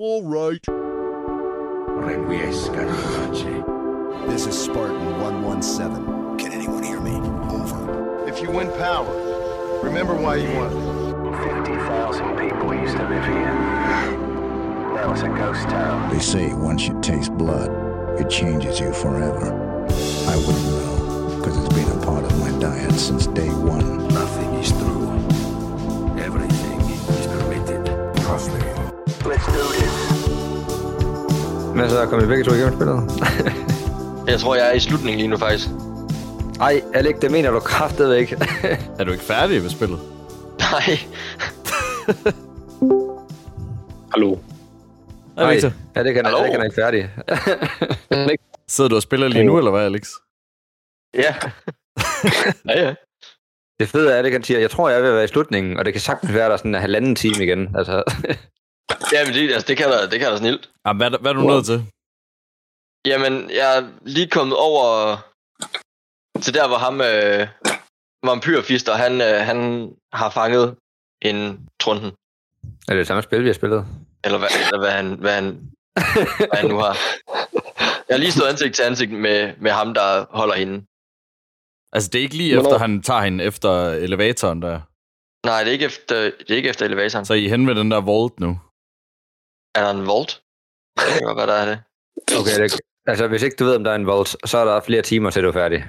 All right. This is Spartan 117. Can anyone hear me? Over. If you win power, remember why you won. 50,000 people used to live here. Now it's a ghost town. They say once you taste blood, it changes you forever. I wouldn't know, because it's been a part of my diet since day one. Nothing is true. Everything is permitted. Trust me. Let's do this. Hvad så? Kom I begge to igennem spillet? Jeg tror, jeg er i slutningen lige nu, faktisk. Ej, Alec, det mener du kraftedeme ikke. Er du ikke færdig med spillet? Nej. Hallo. Nej, Victor. Alec er ikke færdig. Sidder du og spiller lige nu, eller hvad, Alex? Ja. Ja, ja. Det fede er, at han siger, jeg tror, jeg er ved at være i slutningen, og det kan sagtens være, der sådan en halvanden time igen. Altså. Ja, men det kan da snilt. Ja, hvad er du nødt til? Jamen, jeg er lige kommet over til der, hvor ham vampyrfister, han har fanget en trunden. Er det det samme spil, vi har spillet? Eller hvad han nu har. Jeg har lige stået ansigt til ansigt med ham, der holder hende. Altså, det er ikke lige efter, han tager hende efter elevatoren der? Nej, det er ikke efter elevatoren. Så I er henne ved den der vault nu? Er der en vault? Jeg ved ikke, hvad der er det. Okay, altså, hvis ikke du ved, om der er en vault, så er der flere timer til, du er færdig.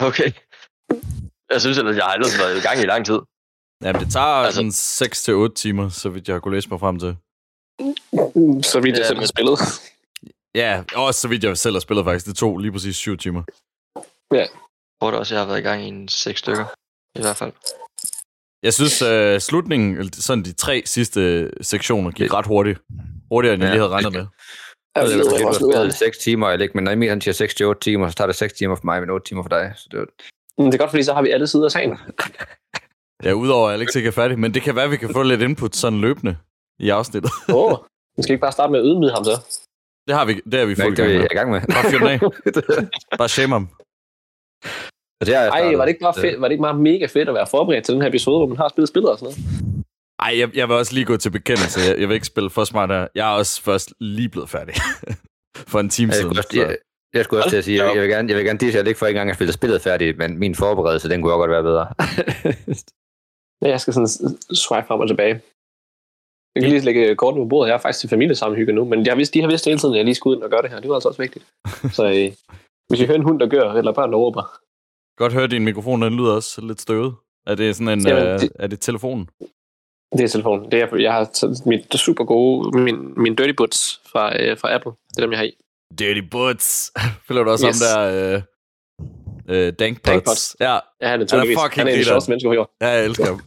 Okay. Jeg synes, at jeg har aldrig været i gang i lang tid. Jamen, det tager sådan 6-8 timer, så vidt jeg har kunnet læse mig frem til. Så vidt jeg selv har spillet. Ja, også så vidt jeg selv har spillet, faktisk. Det tog lige præcis 7 timer. Ja. Jeg tror da også, jeg har været i gang i en 6 stykker, i hvert fald. Jeg synes, slutningen, sådan de 3 sidste sektioner, gik ret hurtigt. Hurtigere, end jeg lige havde regnet med. Jeg ved, 6 timer, jeg lægger, men når Emil han siger 6-8 timer, så tager det 6 timer for mig, men 8 timer for dig. Så det er godt, fordi så har vi alle sider af sagen. Ja, udover Alex ikke er færdig, men det kan være, at vi kan få lidt input sådan løbende i afsnittet. Åh, vi skal ikke bare starte med at ydmyge ham så. Det har vi fået i gang med. Bare fyr den af. Bare shame ham. Ej, var det ikke bare mega fedt at være forberedt til den her episode, hvor man har spillet og sådan noget? Ej, jeg vil også lige gå til bekendelse. Jeg vil ikke spille for smart her. Jeg er også først lige blevet færdig for en time siden. Jeg skulle også til at sige, at jeg vil gerne disse, at jeg ikke for en gang at spille spillet færdigt, men min forberedelse, den kunne også godt være bedre. Jeg skal sådan swipe frem og tilbage. Jeg kan lige lægge kortene på bordet. Jeg er faktisk til familiesammenhygge nu, men de har vidst hele tiden, at jeg lige skulle ud og gøre det her. Det var altså også vigtigt. Så hvis I hører en hund, der gør, eller børn, der råber. Godt høre, din mikrofon, den lyder også lidt støvet. Er det sådan en, er det telefonen? Det er telefonen. Det er, jeg har mit super gode, min Dirty Boots fra Apple. Det er dem, jeg har i. Dirty Boots. Følger du også om der Dankpods? Ja, han er en sjoveste menneske på jorden. Ja, jeg elsker ham.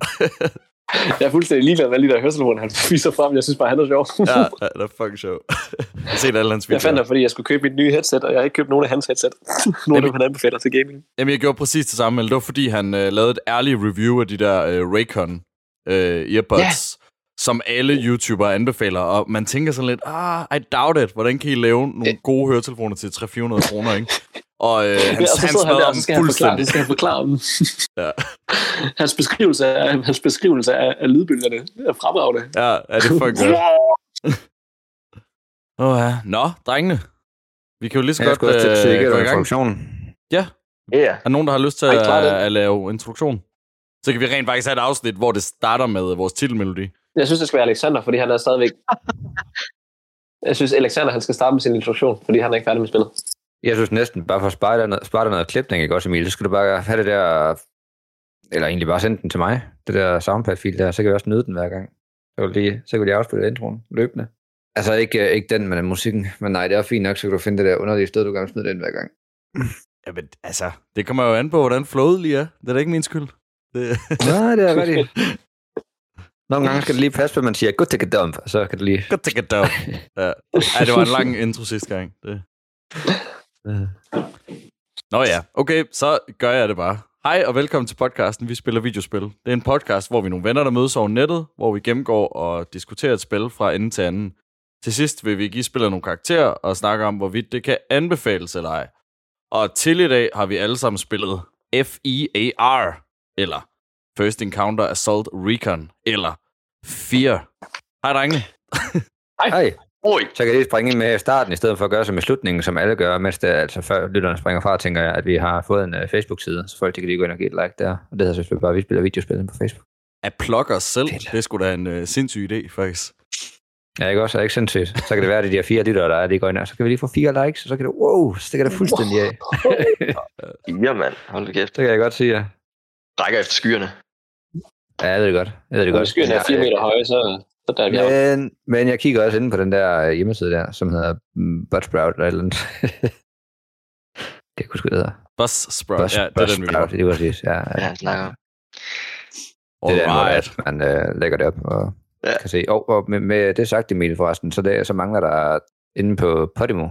Jeg er fuldstændig ligeglad med alle de der hørselvogne, han viser frem. Jeg synes bare, han er sjov. Ja, det er fucking sjov. Jeg har set alle hans videoer. Jeg fandt det, fordi jeg skulle købe mit nye headset, og jeg har ikke købt nogen af hans headset. Nogle af dem, han anbefaler til gaming. Jamen, jeg gjorde præcis det samme. Det var, fordi han lavede et ærligt review af de der Raycon earbuds, som alle YouTubere anbefaler. Og man tænker sådan lidt, I doubt it. Hvordan kan I lave nogle gode høretelefoner til 300-400 kroner, ikke? Og han smadrer ham fuldstændig. Så skal han forklare dem. Ja. Hans beskrivelse af lydbølgerne er fremragende. Ja, er det fucking godt. Nå, drengene. Vi kan jo lige så godt gå i gang. Ja. Er nogen, der har lyst til at lave introduktion? Så kan vi rent faktisk have et afsnit, hvor det starter med vores titelmelodi. Jeg synes, det skal være Alexander, fordi han er stadigvæk... Jeg synes, Alexander han skal starte med sin introduktion, fordi han er ikke færdig med spillet. Jeg synes næsten, bare for at spare dig noget klipning, ikke også, Emil? Så skal du bare have det der... Eller egentlig bare sende den til mig. Det der soundpad-fil der, så kan vi også nyde den hver gang. Så kan vi lige afspille introen løbende. Altså ikke den, men musikken. Men nej, det er fint nok, så kan du finde det der underlige sted, du kan smide den hver gang. Jamen altså, det kommer jo an på, hvordan flowet lige er. Det er da ikke min skyld. Nej, det er rigtigt. Nogle gange skal det lige passe, at man siger, go take a dump, så kan det lige... Go take a dump. Ja. Ej, det var en lang intro sidste gang. Det... Nå ja, okay, så gør jeg det bare. Hej og velkommen til podcasten Vi Spiller Videospil. Det er en podcast, hvor vi nogle venner, der mødes over nettet, hvor vi gennemgår og diskuterer et spil fra ende til anden. Til sidst vil vi give spillere nogle karakterer og snakke om, hvorvidt det kan anbefales eller ej. Og til i dag har vi alle sammen spillet FEAR, eller First Encounter Assault Recon, eller Fear. Hej drenge, Hej. Så kan det springe med starten, i stedet for at gøre som med slutningen, som alle gør, mens det, altså før lytterne springer fra, tænker jeg, at vi har fået en Facebook-side, så folk de kan lige gå ind og give et like der. Og det hedder selvfølgelig bare, at vi spiller videospil på Facebook. At plukke os selv, det er sgu da en sindssyg idé, faktisk. Ja, ikke også? Er ikke sindssygt. Så kan det være, at de her 4 lyttere, der er, de går ind og så kan vi lige få 4 likes, og så kan det, wow, stikker det fuldstændig af. 4, mand. Hold da kæft. Det kan jeg godt sige, ja. Rækker efter skyerne. Ja, jeg ved det godt. Jeg ved det godt. Hvis skyerne er 4 meter høje, så der er vi. Men jeg kigger også inde på den der hjemmeside der, som hedder Buzzsprout eller et eller andet. Det kunne sgu hedder. Buzzsprout, ja. Det er den, vi har. Det er præcis, ja. Ja, snakker. Det er right. Der, man lægger det op og ja. Kan se. Og med det sagt, Emil, forresten, så mangler der inde på Podimo,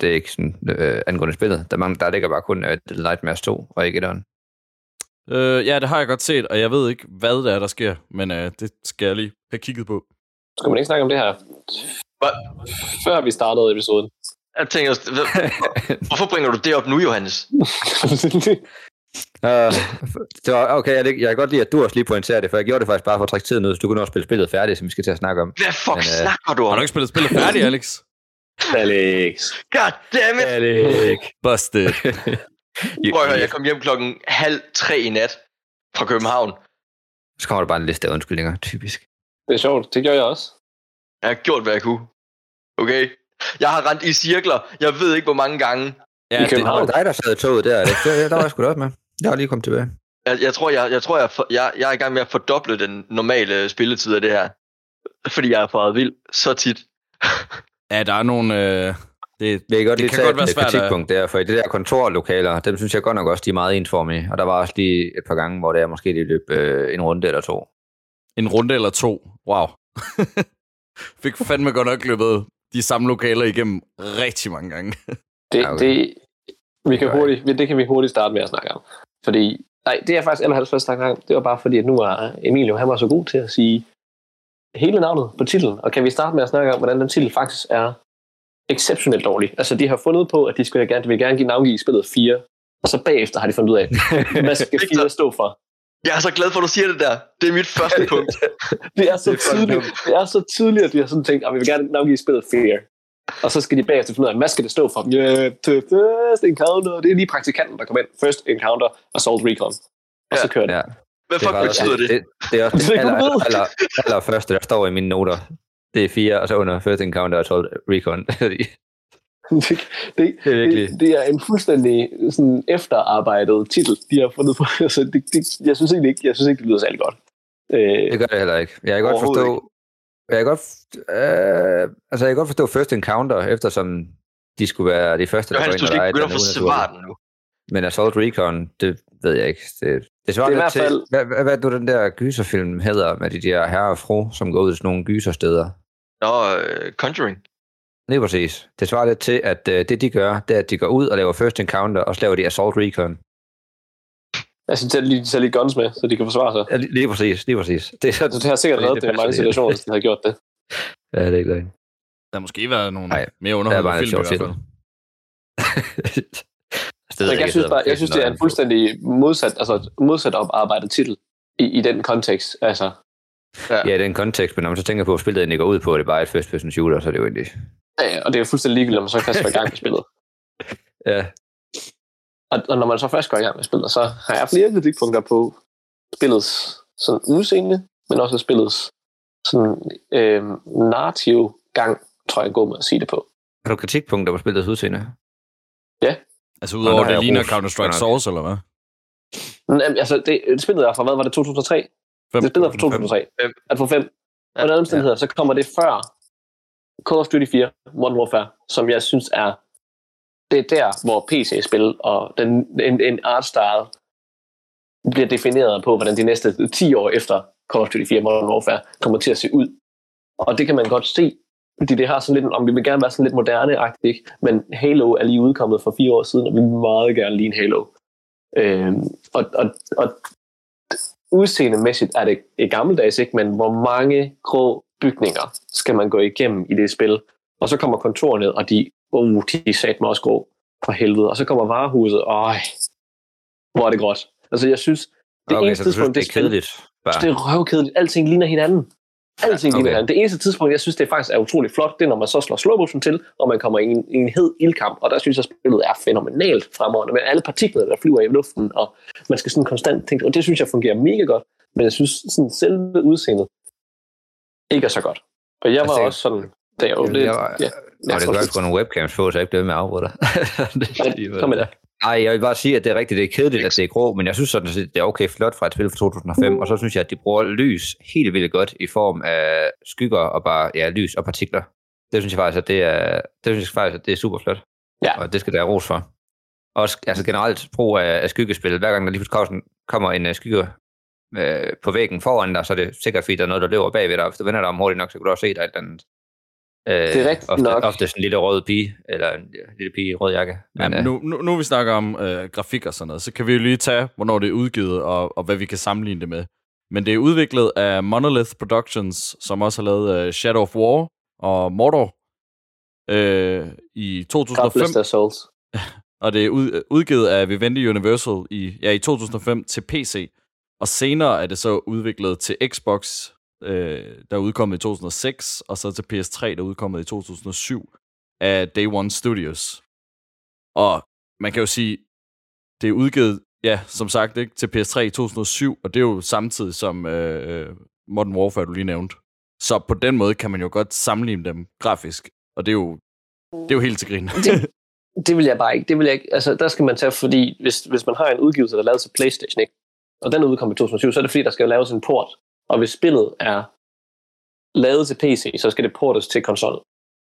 det er ikke sådan angående spillet, der ligger bare kun Nightmares 2 og ikke 1'eren. Ja, det har jeg godt set, og jeg ved ikke, hvad det er, der sker, men det skal jeg lige have kigget på. Skal man ikke snakke om det her? Før vi startede episoden. Jeg tænker også, hvorfor bringer du det op nu, Johannes? Det var, okay, jeg kan godt lide, at du også lige pointerer det, for jeg gjorde det faktisk bare for at trække tiden ud, så du kunne også spille spillet færdigt, som vi skal til at snakke om. Hvad fuck snakker du om? Har du ikke spillet spillet færdigt, Alex? Alex. God damn it. Alex. Busted. Prøv, jeg kom hjem 2:30 i nat fra København. Så kommer der bare en liste af undskyldninger, typisk. Det er sjovt, det gjorde jeg også. Jeg har gjort, hvad jeg kunne. Okay? Jeg har rendt i cirkler, jeg ved ikke, hvor mange gange. Ja, det var dig, der sad i toget der, Alex. Der var jeg sgu da også med. Jeg har lige kommet tilbage. Jeg tror, jeg er i gang med at fordoble den normale spilletid af det her. Fordi jeg er faret vild så tit. Ja, der er nogle... det kan godt lige tage et kritikpunkt der, for i det der kontorlokaler, dem synes jeg godt nok også, de er meget ensformige. Og der var også lige et par gange, hvor det er måske lige løb en runde eller to. En runde eller to? Wow. Fik fandme godt nok løbet de samme lokaler igennem rigtig mange gange. Det kan vi hurtigt starte med at snakke om. Fordi, det er faktisk allerhelst først snakke om. Det var bare fordi, at nu var Emilio, han var så god til at sige hele navnet på titlen. Og kan vi starte med at snakke om, hvordan den titel faktisk er exceptionelt dårlig. Altså, de har fundet på, at de vil gerne give navngive spillet 4. Og så bagefter har de fundet ud af, hvad skal 4 stå for? Jeg er så glad for, at du siger det der. Det er mit første punkt. Det er så tydeligt, at de har sådan tænkt, at vi vil gerne navngive spillet 4. Og så skal de bagefter finde ud af, hvad skal det stå for? First Encounter. Det er lige praktikanten, der kommer ind. First Encounter Assault Recon. Og så kører det. Hvad fuck betyder det? Det er også det allerførste, der står i mine noter. Det er 4, og så under First Encounter Assault Recon. det er en fuldstændig sådan, efterarbejdet titel, de har fundet på. Altså, jeg synes ikke, det lyder særlig godt. Det gør det heller ikke. Jeg kan godt forstå First Encounter, eftersom de skulle være de første, der går ind og leger. Du skal ikke nu. Men Assault Recon, det ved jeg ikke. Det svarer lidt til, hvad nu den der gyserfilm hedder, med de der herre og fru, som går ud til nogle gysersteder. Conjuring. Lige præcis. Det svarer lidt til, at det de gør, det er, at de går ud og laver First Encounter, og så laver de Assault Recon. Jeg synes, at de tager lidt guns med, så de kan forsvare sig. Ja, lige præcis. Det har sikkert reddet det i mange situationer, hvis de har gjort det. Ja, det er ikke løgn. Der har måske været nogle mere underholdende film i hvert fald. Jeg synes, det er en fuldstændig modsat oparbejdet titel i den kontekst. Altså. Ja, den kontekst, men når man så tænker på, at spillet egentlig går ud på, at det bare er et first person shooter, så er det jo egentlig... Ja, og det er jo fuldstændig ligegyldigt, når man så først går i gang med spillet. Ja. Og når man så først går i gang med spillet, så har jeg flere kritikpunkter på spillets sådan udseende, men også spillets sådan narrativ gang, tror jeg, går med at sige det på. Har du kritikpunkter på spillets udseende? Ja. Altså udover det ligner Counter-Strike Source, eller hvad? Jamen, altså, det spillet er fra, hvad var det, 2003? Det spillet er fra 2003. At for 5. Og den omstændighed, så kommer det før Call of Duty 4, Modern Warfare, som jeg synes er... Det er der, hvor PC-spil og en artstyle bliver defineret på, hvordan de næste 10 år efter Call of Duty 4 Modern Warfare kommer til at se ud. Og det kan man godt se, fordi det har sådan lidt, om vi vil gerne være sådan lidt moderne-agtigt, men Halo er lige udkommet for 4 år siden, og vi vil meget gerne ligne Halo. Og udseendemæssigt er det i gammeldags, ikke, men hvor mange grå bygninger skal man gå igennem i det spil? Og så kommer kontorene, og de satte mig også grå for helvede. Og så kommer varehuset. Hvor er det gråt. Altså, jeg synes, det er kedeligt. Det er røvkedeligt. Alting ligner hinanden. Alting okay. Det eneste tidspunkt, jeg synes, det faktisk er utroligt flot, det er, når man så slår slowmotion til, og man kommer i en hed ildkamp, og der synes jeg, spillet er fænomenalt fremragende, med alle partiklerne, der flyver i luften, og man skal sådan konstant tænke, og det synes jeg fungerer mega godt, men jeg synes sådan selve udseendet ikke er så godt. Og jeg var også sådan, da jeg åbnede... Og det er godt, at nogle webcams på, så jeg ikke blev med at afbryde dig. Kom med dig. Nej, jeg vil bare sige, at det er rigtigt, det er kedeligt, at det er grå, men jeg synes sådan, at det er okay flot fra et spil fra 2005, og så synes jeg, at de bruger lys helt vildt godt i form af skygger og bare lys og partikler. Det synes jeg faktisk, at det er super flot, og det skal der have ros for. Også altså generelt brug af skyggespil. Hver gang der lige pludselig kommer en skygge på væggen foran dig, så er det sikkert, fordi der er noget, der løber bagved dig. Hvis du vender dig om hurtigt nok, så kan du også se dig et eller andet. Det er rigtigt nok. Ofte sådan en lille rød pige, eller en lille pige i rød jakke. Men, nu vi snakker om grafik og sådan noget, så kan vi jo lige tage, hvornår det er udgivet, og hvad vi kan sammenligne det med. Men det er udviklet af Monolith Productions, som også har lavet Shadow of War og Mordor i 2005. Og det er udgivet af Vivendi Universal i 2005 til PC. Og senere er det så udviklet til Xbox, der udkom i 2006, og så til PS3, der udkom i 2007 af Day One Studios. Og man kan jo sige, det er udgivet, som sagt, ikke, til PS3 i 2007, og det er jo samtidig som Modern Warfare, du lige nævnte. Så på den måde kan man jo godt sammenligne dem grafisk, og det er jo helt til grin. Det vil jeg bare ikke. Det vil jeg ikke. Altså, der skal man tage, fordi hvis man har en udgivelse, der er lavet til PlayStation, ikke? Og den udkom i 2007, så er det fordi, der skal laves en port. Og hvis spillet er lavet til PC, så skal det portes til konsol.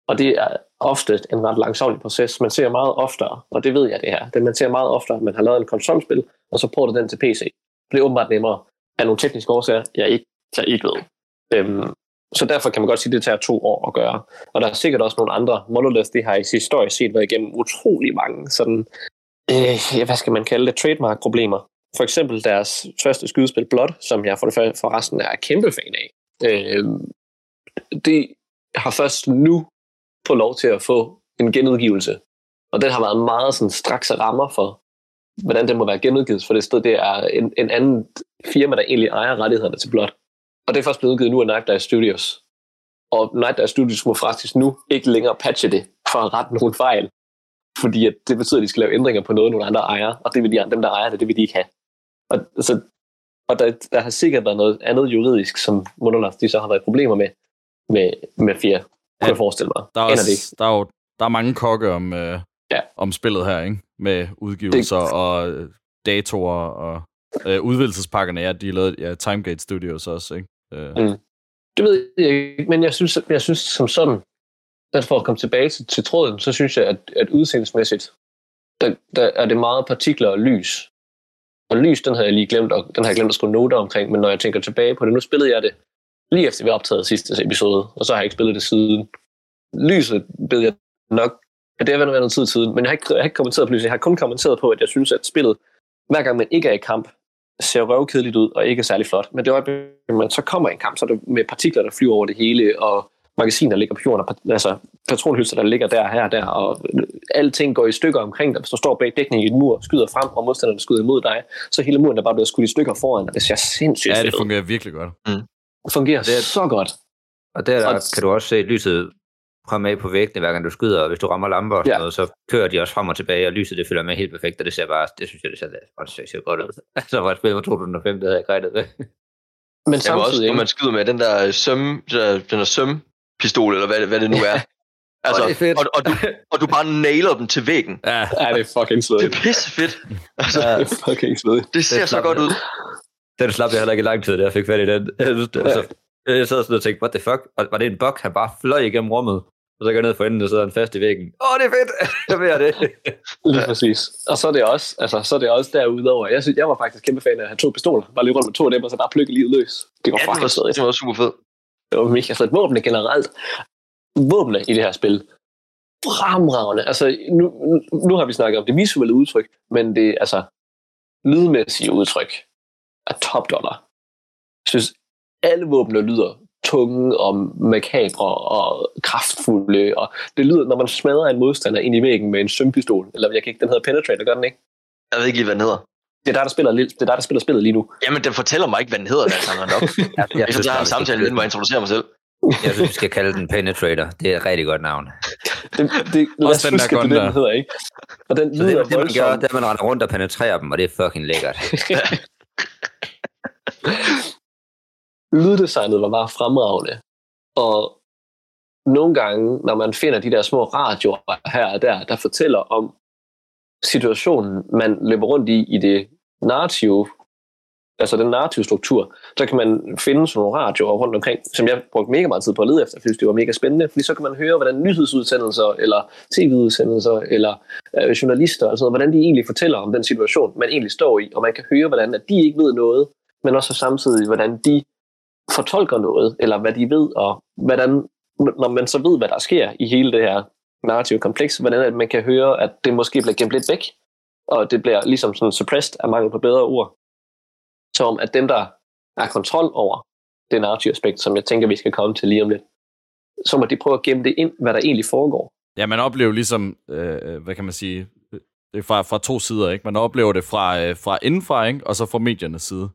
Og det er ofte en ret langsomlig proces. Man ser meget oftere, og det ved jeg det her, man ser meget oftere, at man har lavet en konsolspil, og så porter den til PC. Det er åbenbart nemmere af nogle tekniske årsager, jeg ikke ved. Så derfor kan man godt sige, at det tager 2 år at gøre. Og der er sikkert også nogle andre. Monolith, de har i historisk set været igennem utrolig mange sådan, hvad skal man kalde det, trademark-problemer. For eksempel deres første skydespil Blood, som jeg for resten er kæmpe fan af. Det har først nu fået lov til at få en genudgivelse. Og den har været meget sådan, straks rammer for, hvordan den må være genudgivet. For det sted, det er en anden firma, der egentlig ejer rettighederne til Blood. Og det er først blevet udgivet nu af Nightdive Studios. Og Nightdive Studios må faktisk nu ikke længere patche det for at rette nogle fejl. Fordi at det betyder, at de skal lave ændringer på noget, nogle andre ejer. Og det vil dem, der ejer det, det vil de ikke have. Og der har sikkert været noget andet juridisk, som Monolith, de så har været problemer med FIA, kunne jeg forestille mig. Der er mange kokke om spillet her, ikke? Med udgivelser og datoer og udvidelsespakkerne. Ja, de er lavet Timegate Studios også, ikke? Det ved jeg ikke, men jeg synes som sådan, at for at komme tilbage til tråden, så synes jeg, at udseendemæssigt, der er det meget partikler og lys. Og lys, den havde jeg lige glemt, og den har jeg glemt at skrive noter omkring, men når jeg tænker tilbage på det, nu spillede jeg det lige efter vi optagede sidste episode, og så har jeg ikke spillet det siden. Lyset bed jeg nok, at det har været noget tid siden, men jeg har ikke kommenteret på lyset, jeg har kun kommenteret på, at jeg synes, at spillet, hver gang man ikke er i kamp, ser røvkedeligt ud, og ikke er særlig flot, men det øjeblik, man så kommer i en kamp, så er det med partikler, der flyver over det hele, og magasiner, der ligger på jorden, altså patronhylser, der ligger der, her og der, og alting går i stykker omkring dig. Hvis du står bag dækningen i en mur, skyder frem, og modstanderne skyder imod dig, så hele muren der bare bliver skudt i stykker foran dig. Det ser sindssygt fedt ud. Ja, det fungerer virkelig godt. Det fungerer så godt. Og der kan du også se lyset fremad på væggene, hver gang du skyder, og hvis du rammer lamper og sådan noget, så kører de også frem og tilbage, og lyset det følger med helt perfekt, og det ser bare, det synes jeg, det ser godt ud. Så var det spil fra 2005, det havde jeg grædet ved. Men samtidig, man skyder med den der søm pistol, eller hvad det nu er. Altså, og du bare nailer dem til væggen. Ja, det er fucking svedigt. Det er pissefedt. Altså, det er fucking svedigt. Det ser så godt ud. Den slap jeg heller ikke i lang tid, da jeg fik fat i den. Altså, jeg sad sådan og tænkte, what the fuck? Og var det en bug? Han bare fløj igennem rummet, og så går jeg ned for enden, og sidder han fast i væggen. Det er fedt! Jeg ved det. Lige præcis. Og så er det også, derudover. Jeg var faktisk kæmpe fan af at have 2 pistoler. Bare løb rundt med 2 af dem, og så bare plukke livet løs. Det var fucking svedigt. Det var super fedt. Det var mega fedt. Våbne generelt. Våbne i det her spil. Fremragende. Altså, nu har vi snakket om det visuelle udtryk, men det altså lydmæssige udtryk er top-dollar. Jeg synes, alle våbne lyder tunge og makabre og kraftfulde. Og det lyder, når man smadrer en modstander ind i væggen med en sømpistol. Eller jeg kan ikke, den hedder Penetrate, gør den ikke? Jeg ved ikke lige, hvad den hedder. Det er der, der spiller, spillet lige nu. Jamen, den fortæller mig ikke, hvad den hedder. Jeg synes, der er en samtale, inden jeg introducerer mig selv. Jeg synes, vi skal kalde den Penetrator. Det er et rigtig godt navn. Også den der godt, der hedder, ikke? Og den lyder det, man gør, det er, at man render rundt og penetrerer dem, og det er fucking lækkert. Lyddesignet var bare fremragende. Og nogle gange, når man finder de der små radioer her og der, der fortæller om situationen, man løber rundt i det narrative, altså den narrative struktur, så kan man finde sådan nogle radioer rundt omkring, som jeg brugte mega meget tid på at lede efter, fordi det var mega spændende, fordi så kan man høre, hvordan nyhedsudsendelser, eller tv-udsendelser, eller journalister, og sådan noget, hvordan de egentlig fortæller om den situation, man egentlig står i, og man kan høre, hvordan at de ikke ved noget, men også samtidig, hvordan de fortolker noget, eller hvad de ved, og hvordan, når man så ved, hvad der sker i hele det her narrativ kompleks, hvordan at man kan høre, at det måske bliver gemt lidt væk, og det bliver ligesom sådan suppressed af mangel på bedre ord, som at dem, der har kontrol over det narrative aspekt, som jeg tænker, vi skal komme til lige om lidt, så må de prøve at gemme det ind, hvad der egentlig foregår. Ja, man oplever ligesom, hvad kan man sige, det er fra to sider, ikke? Man oplever det fra indenfra, ikke? Og så fra mediernes side.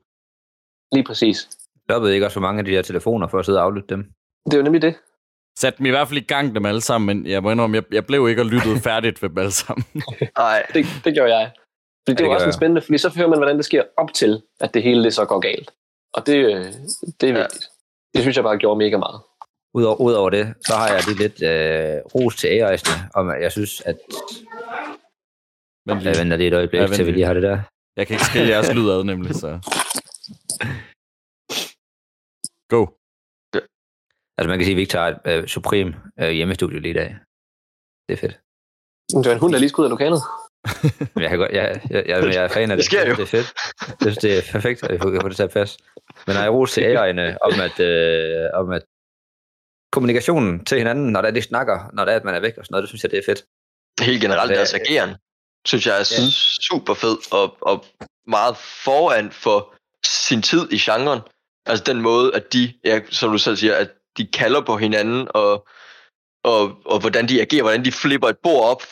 Lige præcis. Der ved ikke også, hvor mange af de her telefoner for at sidde og aflytte dem. Det er jo nemlig det. Satte dem i hvert fald i gang dem alle sammen, men jeg må indrømme, jeg blev ikke og lyttede færdigt ved dem alle sammen. Nej, det gjorde jeg. Fordi det var også spændende, fordi så hører man, hvordan det sker op til, at det hele det så går galt. Og det er vigtigt. Det synes jeg bare gjorde mega meget. Udover det, så har jeg lige lidt ros til A-rejsene, og jeg synes, at... Jeg venter lige et øjeblik, til vi lige har det der. Jeg kan ikke skille jeres lyd ad, nemlig, så... Go. Altså, man kan sige, at vi ikke tager et Supreme hjemmestudie lige i dag. Det er fedt. Det var en hund, der lige skulle ud af lokalet. Jeg er fan af det. Det sker jo. Det er fedt. Det er perfekt, at jeg får det til at passe. Men jeg ros til AI'erne om at kommunikationen til hinanden, når der er det snakker, når der er, at man er væk og sådan noget, det synes jeg, det er fedt. Helt generelt, deres ageren, synes jeg er super fed og meget foran for sin tid i genren. Altså den måde, at de, som du selv siger, at de kalder på hinanden, og hvordan de agerer, hvordan de flipper et bord op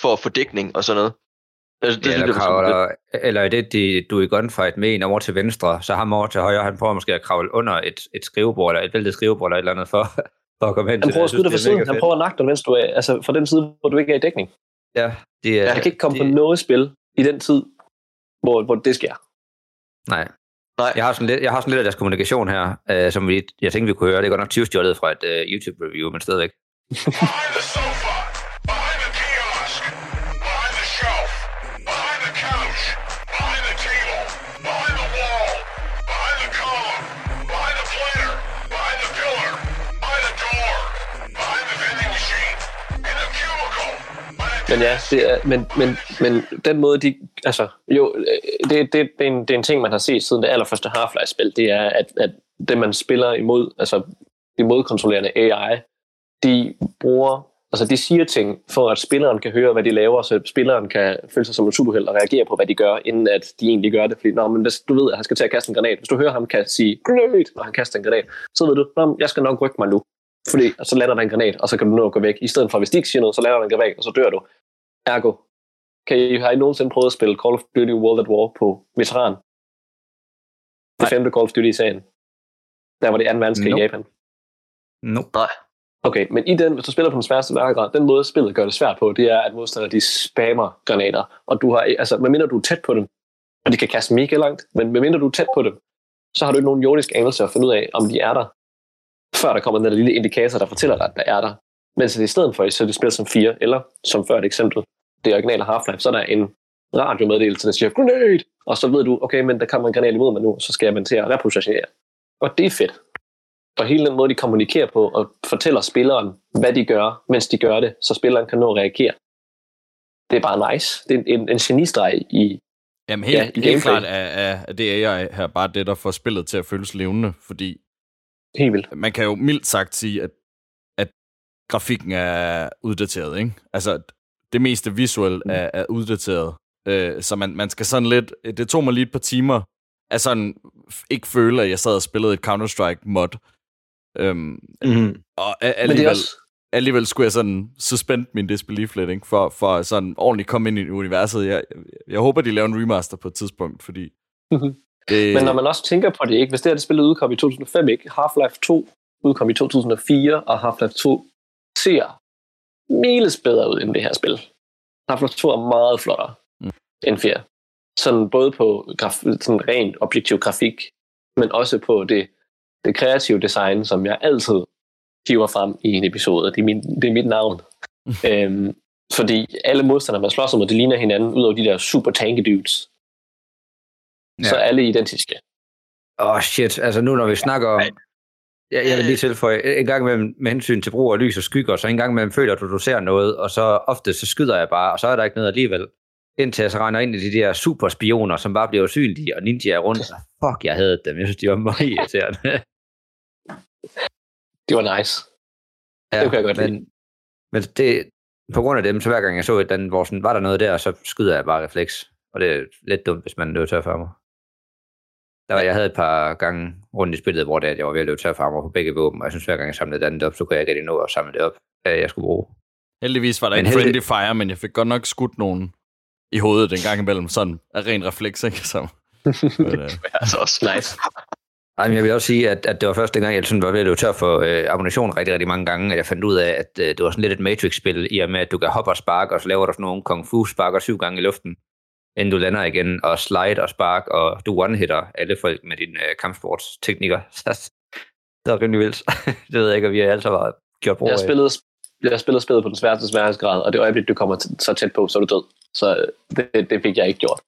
for fordækning og sådan noget. Altså, det, eller det, du i gunfight med en over til venstre, så ham over til højre, han prøver måske at kravle under et skrivebord, eller et væltet skrivebord, eller et eller andet, for at komme hen til det. Han prøver at skyde dig fra siden, han prøver at nakke dig, mens du er, altså fra den side, hvor du ikke er i dækning. Ja, det er... Jeg kan ikke komme på noget spil i den tid, hvor det sker. Nej. Jeg har sådan lidt af deres kommunikation her, som jeg tænkte, vi kunne høre. Det er godt nok 20 stjålet fra et YouTube-review, men stadigvæk. Men ja, det er, men den måde, de... Altså, jo, det er en ting, man har set siden det allerførste Half-Life-spil, det er, at det, man spiller imod, altså de modkontrollerende AI, de bruger... Altså, de siger ting, for at spilleren kan høre, hvad de laver, så spilleren kan føle sig som en superhelt og reagere på, hvad de gør, inden at de egentlig gør det. Fordi, men hvis du ved, at han skal til at kaste en granat, hvis du hører ham kan sige, grønt, og han kaster en granat, så ved du, jeg skal nok rykke mig nu. Fordi så lander der en granat, og så kan du nå at gå væk. I stedet for, hvis de ikke siger noget, så lander der en granat, og så dør du. Ergo, har I nogensinde prøvet at spille Call of Duty World at War på veteran? Det 5. Call of Duty i sagen. Der var det 2. verdenskrig i Japan. Nej. Okay, men i den, hvis du spiller på den sværeste værgrad, den måde spillet gør det svært på, det er, at modstandere, de spammer granater. Og du har, altså, medmindre du er tæt på dem, og de kan kaste mega langt, men medmindre du er tæt på dem, så har du ikke nogen jordisk anelse at finde ud af, om de er der, før der kommer den der lille indikator, der fortæller dig, at der er der. Men så i stedet for, så det spiller som 4, eller som før et eksempel, det originale Half-Life, så er der en radiomeddelelse, der siger, granat! Og så ved du, okay, men der kommer en granat imod mig nu, så skal jeg til at repositionere. Og det er fedt. Og hele den måde, de kommunikerer på, og fortæller spilleren, hvad de gør, mens de gør det, så spilleren kan nå at reagere. Det er bare nice. Det er en genistreg i... Jamen helt klart er det AI her bare det, der får spillet til at føles levende, fordi... Helt vildt. Man kan jo mildt sagt sige, at grafikken er uddateret, ikke? Altså, det meste visuelle er uddateret. Så man skal sådan lidt... Det tog mig lige et par timer at sådan ikke føle, at jeg sad og spillede et Counter-Strike mod. Men det er også... alligevel skulle jeg sådan suspend min disbelief lidt, ikke? For sådan ordentligt komme ind i universet. Jeg håber, de laver en remaster på et tidspunkt, fordi... Men når man også tænker på det, ikke? Hvis det her det spillet udkom i 2005, ikke? Half-Life 2 udkom i 2004, og Half-Life 2 ser miles bedre ud end det her spil. Half-Life 2 er meget flottere end 4. Sådan både på sådan rent objektiv grafik, men også på det kreative design, som jeg altid hiver frem i en episode. Det er mit navn. Fordi alle modstandere, man slås mod, det ligner hinanden, udover de der super tanky dudes. Ja. Så alle identiske. Shit. Altså nu, når vi snakker om... Jeg vil lige tilføje, en gang imellem, med hensyn til brug af lys og skygger, så en gang imellem føler du ser noget, og så ofte så skyder jeg bare, og så er der ikke noget alligevel. Indtil jeg så regner ind i de der superspioner, som bare bliver usynlige, og ninjaer rundt. Fuck, jeg havde dem. Jeg synes, de var meget irriterende. Det var nice. Ja, det kan jeg godt lide. Men det, på grund af dem, så hver gang jeg så et andet, hvor sådan, var der noget der, så skyder jeg bare refleks. Og det er lidt dumt, hvis man løber tør for mig. Jeg havde et par gange rundt i spillet, hvor det, jeg var ved at løbe tør for mig på begge våben, og jeg synes, hver gang jeg samlede et andet op, så kunne jeg ikke rigtig nå at samle det op, jeg skulle bruge. Heldigvis var der ikke friendly fire, men jeg fik godt nok skudt nogen i hovedet en gang imellem, sådan af ren refleks, ikke? Så, det var altså også nice. Ej, men jeg vil også sige, at det var første gang, jeg sådan var ved at løbe tør for ammunition rigtig, rigtig mange gange, at jeg fandt ud af, at det var sådan lidt et Matrix-spil, i og med, at du kan hoppe og sparke, og så laver du sådan nogle kung fu-sparker 7 gange i luften, inden du lander igen, og slide og spark, og du one-hitter alle folk med dine kampsportsteknikker. Det var rimelig vildt. Det ved jeg ikke, at vi altid har gjort brug af. Jeg spillede spillet på den sværeste grad, og det øjeblik, du kommer så tæt på, så er du død. Så det fik jeg ikke gjort.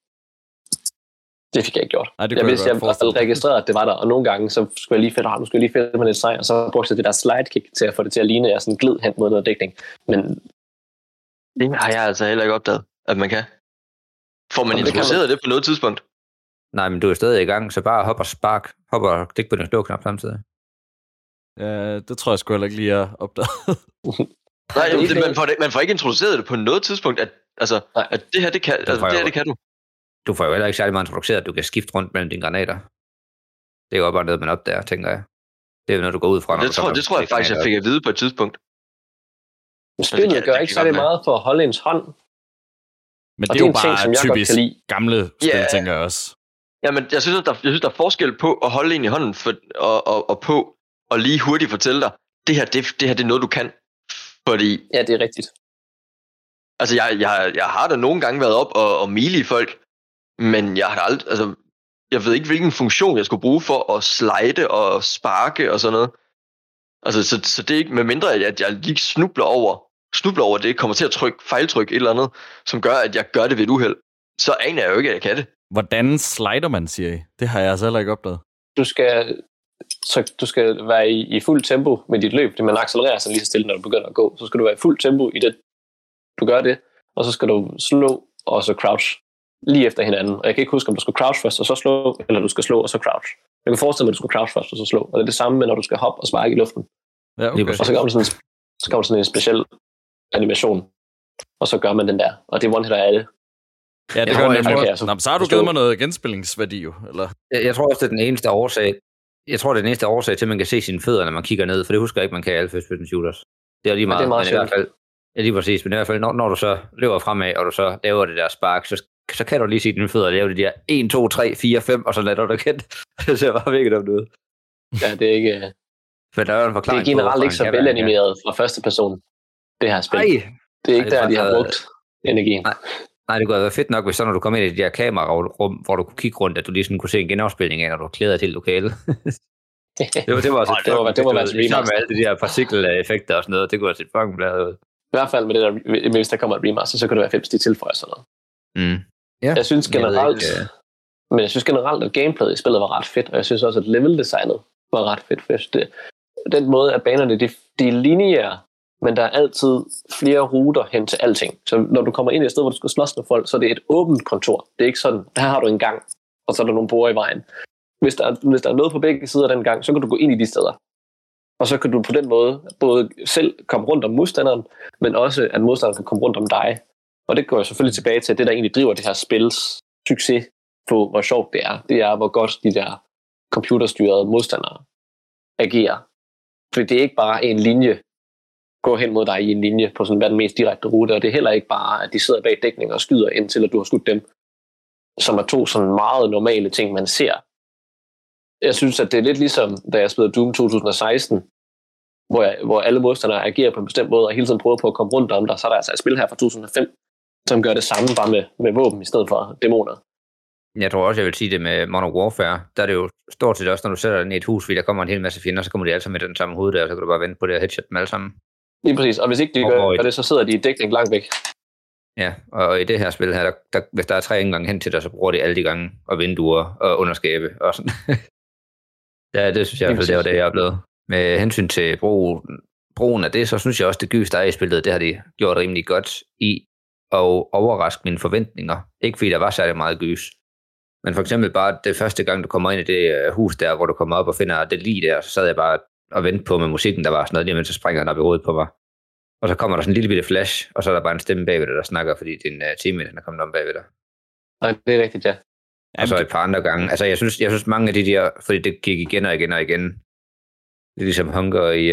Ej, jeg vidste, at jeg havde registreret, at det var der, og nogle gange, så skulle jeg lige finde mig lidt sej, og så brugte jeg det der slide-kick til at få det til at ligne, at jeg sådan gled hen mod noget dækning. Men det har jeg altså heller ikke opdaget, at man kan. Får man introduceret det på noget tidspunkt? Nej, men du er stadig i gang, så bare hop og spark. Hop og klik på den store knap samtidig. Ja, det tror jeg sgu heller ikke lige er opdaget. Nej, jamen, man får ikke introduceret det på noget tidspunkt, at det her, det kan, det kan du. Du får jo heller ikke særlig meget introduceret, at du kan skifte rundt mellem dine granater. Det er jo bare noget, man opdager, tænker jeg. Det er jo noget, du går ud fra. Det tror jeg faktisk, jeg fik at vide på et tidspunkt. Spillet gør ikke særlig meget for at holde ens hånd. Men det er jo bare ting, typisk gamle spil, tænker jeg også. Ja, men jeg synes, der er forskel på at holde en i hånden og på at lige hurtigt fortælle dig, det her det er noget, du kan. Fordi, ja, det er rigtigt. Altså, jeg har da nogle gange været op og mile i folk, men jeg har aldrig, altså, jeg ved ikke, hvilken funktion jeg skulle bruge for at slide og sparke og sådan noget. Altså, så det er ikke, medmindre at jeg lige snubler over det, kommer til at fejltrykke et eller andet, som gør, at jeg gør det ved et uheld, så aner jeg jo ikke, at jeg kan det. Hvordan slider man, siger I? Det har jeg altså heller ikke opdaget. Du skal være i fuld tempo med dit løb, det man accelererer sig lige så stille, når du begynder at gå. Så skal du være i fuld tempo i det, du gør det, og så skal du slå og så crouch lige efter hinanden. Og jeg kan ikke huske, om du skal crouch først og så slå, eller du skal slå og så crouch. Jeg kan forestille mig, at du skal crouch først og så slå, og det er det samme med, når du skal hoppe og sparke i luften. Ja, okay. Og så kommer sådan en speciel animation, og så gør man den der, og det er one-hitter af alle. Ja, det gør nemlig. Så har du givet mig noget genspillingsværdi jo, eller? Jeg tror også, det er den eneste årsag. Til, at man kan se sine fødder, når man kigger ned, for det husker jeg ikke, man kan i alle first-person shooters. Det er lige meget, men i hvert fald, ja, lige præcis, men i hvert fald, når du så løber fremad, og du så laver det der spark, så kan du lige se dine fødder lave det der 1, 2, 3, 4, 5, og så lader du kendt. Det ser bare virkelig dumt ud. Ja, det er ikke... Men der er en forklaring. Det er generelt ikke så velanimeret fra første person. Det her spil. Det er ikke der, de har brugt energien. Nej, det kunne have været fedt nok, hvis så når du kom ind i det der kamerarum, hvor du kunne kigge rundt, at du lige sådan kunne se en genafspilning af, når du klæder til lokalet. Det var også et fucking sammen med alle de der partikeleffekter og sådan noget, det kunne have set fucking bladet ud. I hvert fald med det der, hvis der kommer et remaster, så kunne det være 50 tilføjer sådan noget. Ja, jeg synes generelt, at gameplayet i spillet var ret fedt, og jeg synes også, at leveldesignet var ret fedt. For den måde, at banerne, de er lineære, men der er altid flere ruter hen til alting. Så når du kommer ind i et sted, hvor du skal slås med folk, så er det et åbent kontor. Det er ikke sådan, her har du en gang, og så er der nogle borger i vejen. Hvis der er noget på begge sider af den gang, så kan du gå ind i de steder. Og så kan du på den måde både selv komme rundt om modstanderen, men også at modstanderen kan komme rundt om dig. Og det går jeg selvfølgelig tilbage til, det der egentlig driver det her spils succes på, hvor sjovt det er. Det er, hvor godt de der computerstyrede modstandere agerer. For det er ikke bare en linje, gå hen mod dig i en linje på sådan, hvad den mest direkte rute, og det er heller ikke bare, at de sidder bag dækning og skyder indtil, at du har skudt dem, som er to sådan meget normale ting, man ser. Jeg synes, at det er lidt ligesom, da jeg spillede Doom 2016, hvor alle modstandere agerer på en bestemt måde, og hele tiden prøver på at komme rundt om dig, så er der altså et spil her fra 2005, som gør det samme bare med våben i stedet for dæmoner. Jeg tror også, jeg vil sige det med Modern Warfare. Der er det jo stort set også, når du sætter dig ned i et hus, fordi der kommer en hel masse fjender, så kommer de alle sammen i den samme hoveddør, og så kan du bare vente på det og headshot med alle sammen. Lige præcis, og hvis ikke de gør det, så sidder de i dækning langt væk. Ja, og i det her spil her, der, hvis der er 3 indgange hen til dig, så bruger de alle de gange, og vinduer og underskabe og sådan. Ja, det synes jeg i hvert fald, det var det, jeg oplevede. Med hensyn til brugen af det, så synes jeg også, det gys, der er i spillet, det har de gjort rimelig godt i, og overraske mine forventninger. Ikke fordi der var særlig meget gys. Men for eksempel bare det første gang, du kommer ind i det hus der, hvor du kommer op og finder det lige der, så sad jeg bare og ventede på med musikken, der var sådan noget, lige mens så springer den op i hovedet på mig. Og så kommer der sådan en lille bitte flash, og så er der bare en stemme bagved dig, der snakker, fordi din teammate er kommet om bagved dig. Nej, det er rigtigt, ja. Og så et par andre gange. Altså jeg synes mange af de der, fordi det gik igen og igen. Det er ligesom Hunger i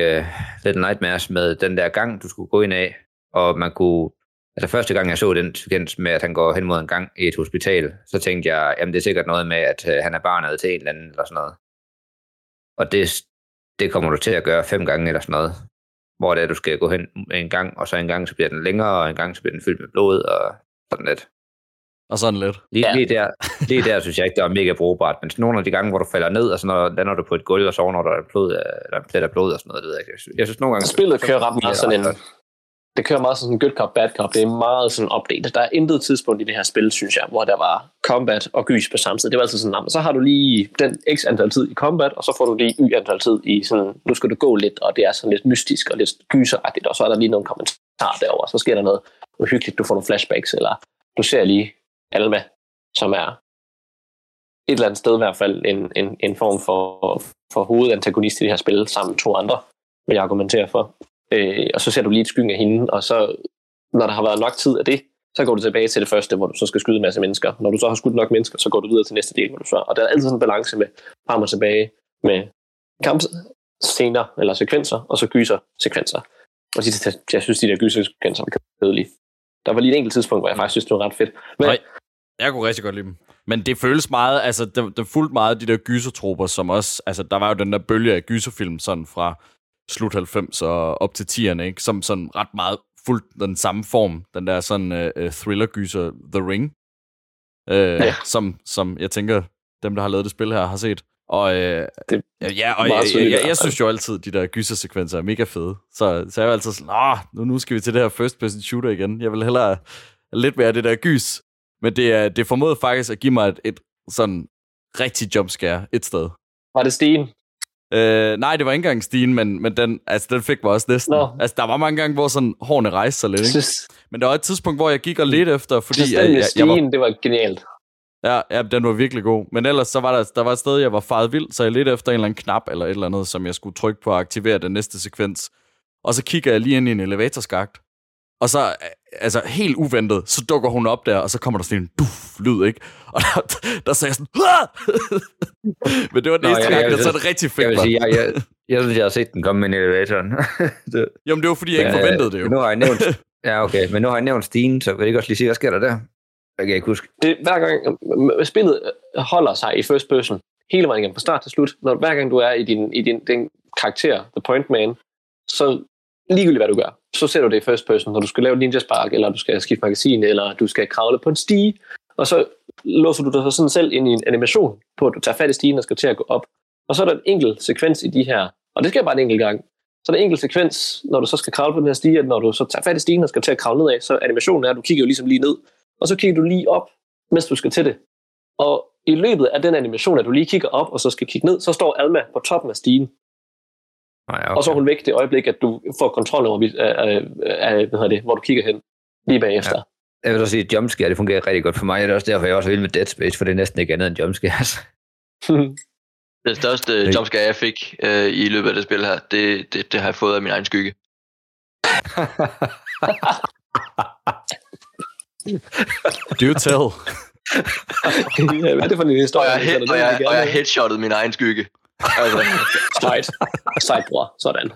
Little Nightmares med den der gang, du skulle gå ind af, og man kunne... Altså første gang, jeg så den sekvens med, at han går hen mod en gang i et hospital, så tænkte jeg, jamen det er sikkert noget med, at han er barnet til en eller anden, eller sådan noget. Og det kommer du til at gøre 5 gange, eller sådan noget. Hvor det er, du skal gå hen en gang, og så en gang, så bliver den længere, og en gang, så bliver den fyldt med blod, og sådan lidt. Og sådan lidt. Lige der synes jeg ikke, det var mega brugbart, men nogle af de gange, hvor du falder ned, og så lander du på et gulv, og så når der er blod, eller plet af blod, og sådan noget, det ved jeg ikke. Jeg synes nogle gange... Spillet kører ret meget sådan en... Det kører meget sådan good cop, bad cop. Det er meget sådan opdelt. Der er intet tidspunkt i det her spil, synes jeg, hvor der var combat og gys på samme tid. Det var altid sådan, at så har du lige den x antal tid i combat, og så får du lige y antal tid i sådan, nu skal du gå lidt, og det er sådan lidt mystisk og lidt gyseragtigt, og så er der lige nogle kommentarer derover, så sker der noget uhyggeligt, du får nogle flashbacks, eller du ser lige Alma, som er et eller andet sted i hvert fald en form for hovedantagonist i det her spil, sammen med 2 andre, vil jeg argumentere for. Og så ser du lige et skyggen af hende, og så, når der har været nok tid af det, så går du tilbage til det første, hvor du så skal skyde en masse mennesker. Når du så har skudt nok mennesker, så går du videre til næste del, hvor du så... Og der er altid sådan en balance med frem og tilbage med kampscener eller sekvenser, og så gysersekvenser. Og jeg synes, de der gysersekvenser var kedelige. Der var lige et enkelt tidspunkt, hvor jeg faktisk synes, det var ret fedt. Men... Nej, jeg kunne rigtig godt lide dem. Men det føles meget, altså, det fulgte meget af de der gysertroper, som også... Altså, der var jo den der bølge af gyserfilm sådan fra... slut 90 og op til 10'erne, ikke? Som sådan ret meget fuldt den samme form, den der sådan thriller-gyser The Ring, ja. som jeg tænker, dem der har lavet det spil her, har set. Og, jeg synes jo altid, de der gysersekvenser er mega fede. Så jeg er jo altid sådan, nu skal vi til det her first-person shooter igen. Jeg vil hellere lidt mere det der gys. Men det formåede faktisk at give mig et sådan rigtig jumpscare et sted. Var det Stien? Nej, det var ikke engang stigen, men den, altså, den fik mig også næsten. No. Altså, der var mange gange, hvor sådan hårene rejste sig lidt, ikke? Men der var et tidspunkt, hvor jeg gik og ledte efter, fordi... Stigen, det var genialt. Ja, den var virkelig god. Men ellers, så var der var et sted, jeg var faret vild, så jeg ledte efter en eller anden knap, eller et eller andet, som jeg skulle trykke på og aktivere den næste sekvens. Og så kigger jeg lige ind i en elevatorskagt. Og så, altså helt uventet, så dukker hun op der, og så kommer der sådan en lyd, ikke? Og der sagde jeg sådan, men det var den eneste gang, der sådan rigtig fik mig. Jeg synes, jeg har set den komme ind i elevatoren. Jamen, det var, fordi jeg ikke forventede det jo. Men nu har jeg nævnt Stine, så vil jeg ikke også lige sige, hvad sker der der? Jeg kan ikke huske. Det, hver gang spillet holder sig i first person, hele vejen igen fra start til slut, når hver gang du er i din karakter, The Point Man, så ligegyldigt hvad du gør, så ser du det i first person, når du skal lave Ninja Spark, eller du skal skifte magasin, eller du skal kravle på en stige, og så låser du dig så sådan selv ind i en animation på, at du tager fat i stigen og skal til at gå op. Og så er der en enkelt sekvens i de her, og det sker bare en enkelt gang, så er der en enkelt sekvens, når du så skal kravle på den her stige, når du så tager fat i stigen og skal til at kravle nedad, så animationen er, at du kigger jo ligesom lige ned, og så kigger du lige op, mens du skal til det. Og i løbet af den animation, at du lige kigger op, og så skal kigge ned, så står Alma på toppen af stigen. Okay. Og så er hun væk det øjeblik, at du får kontrol over, hvor du kigger hen lige bagefter. Ja. Jeg vil så sige, at jumpscare, det fungerer rigtig godt for mig. Det er også derfor, jeg er også vild med Dead Space, for det er næsten ikke andet end jumpscares. Den største jumpscare, jeg fik i løbet af det spil her, det har jeg fået af min egen skygge. Do tell. Hvad er det for en historie? Og jeg headshottet min egen skygge. Altså, sejt, bror, sådan.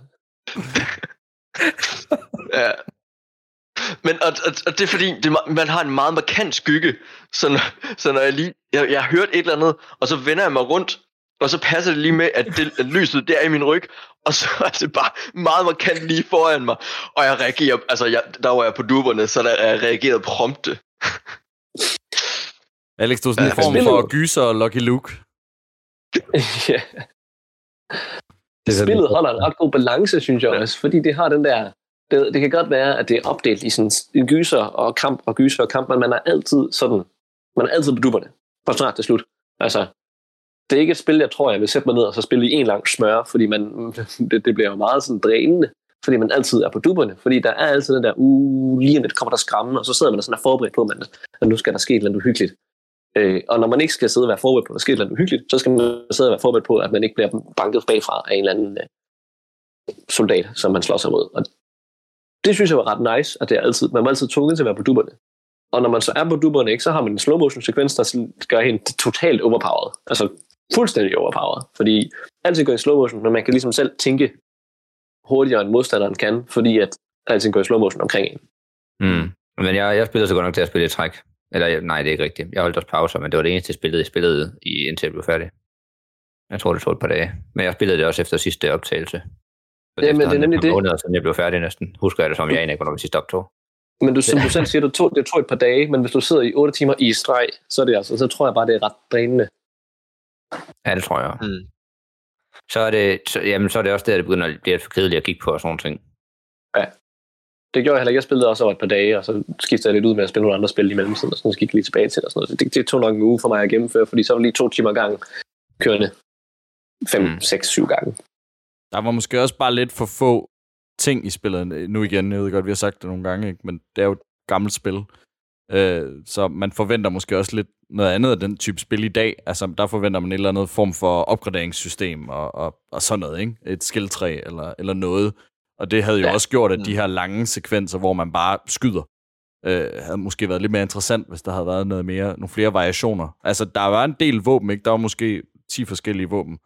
Ja. Men og det er fordi det, man har en meget markant skygge, så når jeg har hørt et eller andet, og så vender jeg mig rundt, og så passer det lige med, at lyset der er i min ryg, og så er det bare meget markant lige foran mig, og jeg reagerer, altså der var jeg på duberne, så jeg reagerede prompte. Alex, du er sådan en form for gyser og Lucky Luke. Ja. Spillet holder en ret god balance, synes jeg også, fordi det har den der, det kan godt være, at det er opdelt i sådan en gyser og kamp, men man er altid sådan, man er altid på duberne, fra snart til slut. Altså, det er ikke et spil, jeg tror, jeg vil sætte mig ned og så spille i en lang smør, fordi man, det bliver jo meget sådan drænende, fordi man altid er på duberne, fordi der er altid den der, lige om lidt kommer der skræmmende, og så sidder man og sådan er forberedt på, at nu skal der ske et eller andet uhyggeligt. Og når man ikke skal sidde og være forberedt på, at der sker et eller andet uhyggeligt, så skal man sidde og være forberedt på, at man ikke bliver banket bagfra af en eller anden soldat, som man slår sig mod. Og det synes jeg var ret nice, at det er altid, man er altid tvunget til at være på duberne. Og når man så er på duberne, ikke, så har man en slow motion sekvens, der gør hende totalt overpowered. Altså fuldstændig overpowered. Fordi altid går i slow motion, men man kan ligesom selv tænke hurtigere, end modstanderen kan, fordi at altid går i slow motion omkring en. Mm. Men jeg spiller så godt nok til at spille et træk. Eller nej, det er ikke rigtigt. Jeg holdt også pauser, men det var det eneste spillet, jeg spillede i, indtil jeg blev færdig. Jeg tror, det tog et par dage. Men jeg spillede det også efter sidste optagelse. Så ja, men det er nemlig det. Måneder, siden jeg blev færdig næsten. Husker jeg det som, jeg egentlig ikke var noget sidste optog. Men som du selv siger, det tog et par dage, men hvis du sidder i 8 timer i streg, så er det altså, så tror jeg bare, det er ret drænende. Ja, det tror jeg. Mm. Så er det også der, det begynder at blive for kedeligt at kigge på og sådan ting. Ja. Det gjorde jeg heller ikke. Jeg spillede også over et par dage, og så skiftede jeg lidt ud med at spille nogle andre spil i mellemtiden, og så gik jeg lige tilbage til det og sådan noget. Det tog nok en uge for mig at gennemføre, fordi så var lige 2 timer gang kørende 5, 6, 7 gange. Der var måske også bare lidt for få ting i spillet nu igen. Jeg ved godt, vi har sagt det nogle gange, ikke? Men det er jo et gammelt spil. Så man forventer måske også lidt noget andet af den type spil i dag. Altså, der forventer man et eller andet form for opgraderingssystem og sådan noget, ikke? Et skiltræ eller noget. Og det havde jo også gjort, at de her lange sekvenser, hvor man bare skyder, havde måske været lidt mere interessant, hvis der havde været noget mere, nogle flere variationer. Altså, der var en del våben, ikke? Der var måske 10 forskellige våben,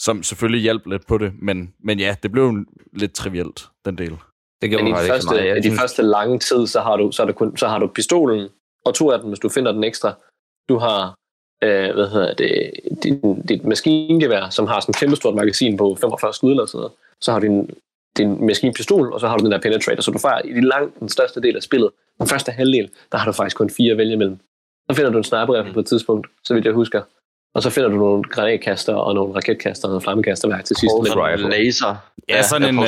som selvfølgelig hjalp lidt på det, men ja, det blev jo lidt trivielt, den del. Det gjorde men i de første lange tid, så har du pistolen, og 2 af dem, hvis du finder den ekstra. Du har, dit maskingevær, som har sådan et kæmpestort magasin på 45 skud eller sådan noget. Så har du din maskinpistol, og så har du den der penetrator, så du får i langt den største del af spillet, den første halvdel, der har du faktisk kun 4 at vælge imellem. Så finder du en sniperrifle på et tidspunkt, så vidt jeg husker, og så finder du nogle granatkaster, og nogle raketkaster, og nogle flammekasterværk til sidst. Og laser. Ja, sådan en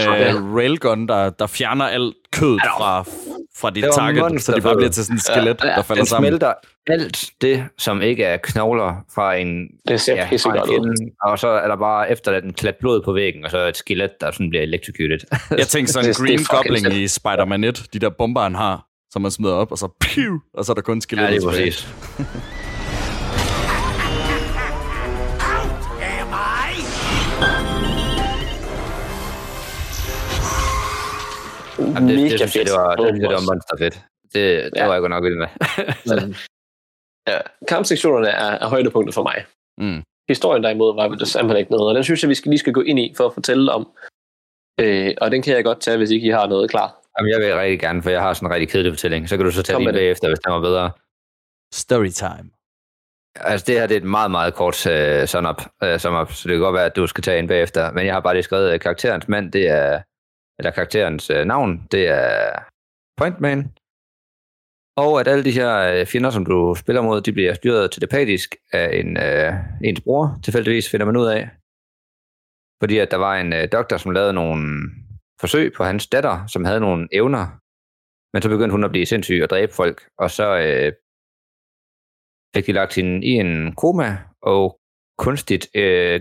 railgun, der fjerner alt kødet fra dit target, så det bare bliver til sådan et skelet, der falder sammen. Den smelter alt det, som ikke er knogler fra en... Det ser pissegodt ud. Og så er der bare efterladt en klat blod på væggen, og så et skelet, der sådan bliver electrocuted. Jeg tænkte sådan en Green Goblin i Spider-Man 1, de der bomber, han har, som man smider op, og så piu, og så er der kun skelettet. Ja, det er præcis. Jamen, det var monsterfedt. Det var jeg godt nok vildt med. Ja. Kampsektionerne er højdepunktet for mig. Mm. Historien derimod var det simpelthen ikke noget, og den synes jeg, vi lige skal gå ind i for at fortælle om. Og den kan jeg godt tage, hvis ikke I har noget klar. Jamen, jeg vil rigtig gerne, for jeg har sådan en rigtig kedelig fortælling. Så kan du så tage den bagefter, hvis den var bedre. Storytime. Altså, det her det er et meget, meget kort sum-up, så det kan godt være, at du skal tage en bagefter. Men jeg har bare lige skrevet, karakterens mand, det er... eller karakterens navn, det er Pointman. Og at alle de her fjender, som du spiller mod, de bliver styret telepatisk af ens bror, tilfældigvis finder man ud af. Fordi at der var en doktor, som lavede nogle forsøg på hans datter, som havde nogle evner. Men så begyndte hun at blive sindssyg og dræbe folk, og så fik de lagt hende i en koma og kunstigt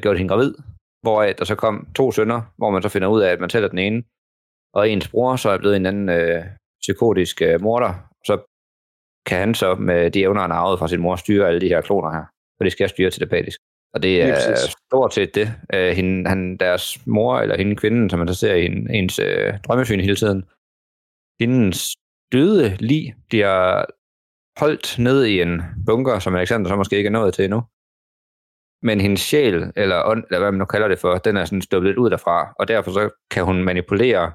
gjort hende gravid. Hvor der så kom 2 sønner, hvor man så finder ud af, at man tæller den ene, og ens bror så er blevet en anden psykotisk morder, så kan han så med de evner, han har arvet fra sin mor, styre alle de her kloner her, for de skal styre telepatisk. Og det er stort set det. Deres mor, eller hende kvinden, som man så ser i ens drømmesyn hele tiden, hendes døde lig bliver holdt ned i en bunker, som Alexander så måske ikke er nået til endnu. Men hendes sjæl, eller ånd, eller hvad man nu kalder det for, den er sådan stoppet lidt ud derfra, og derfor så kan hun manipulere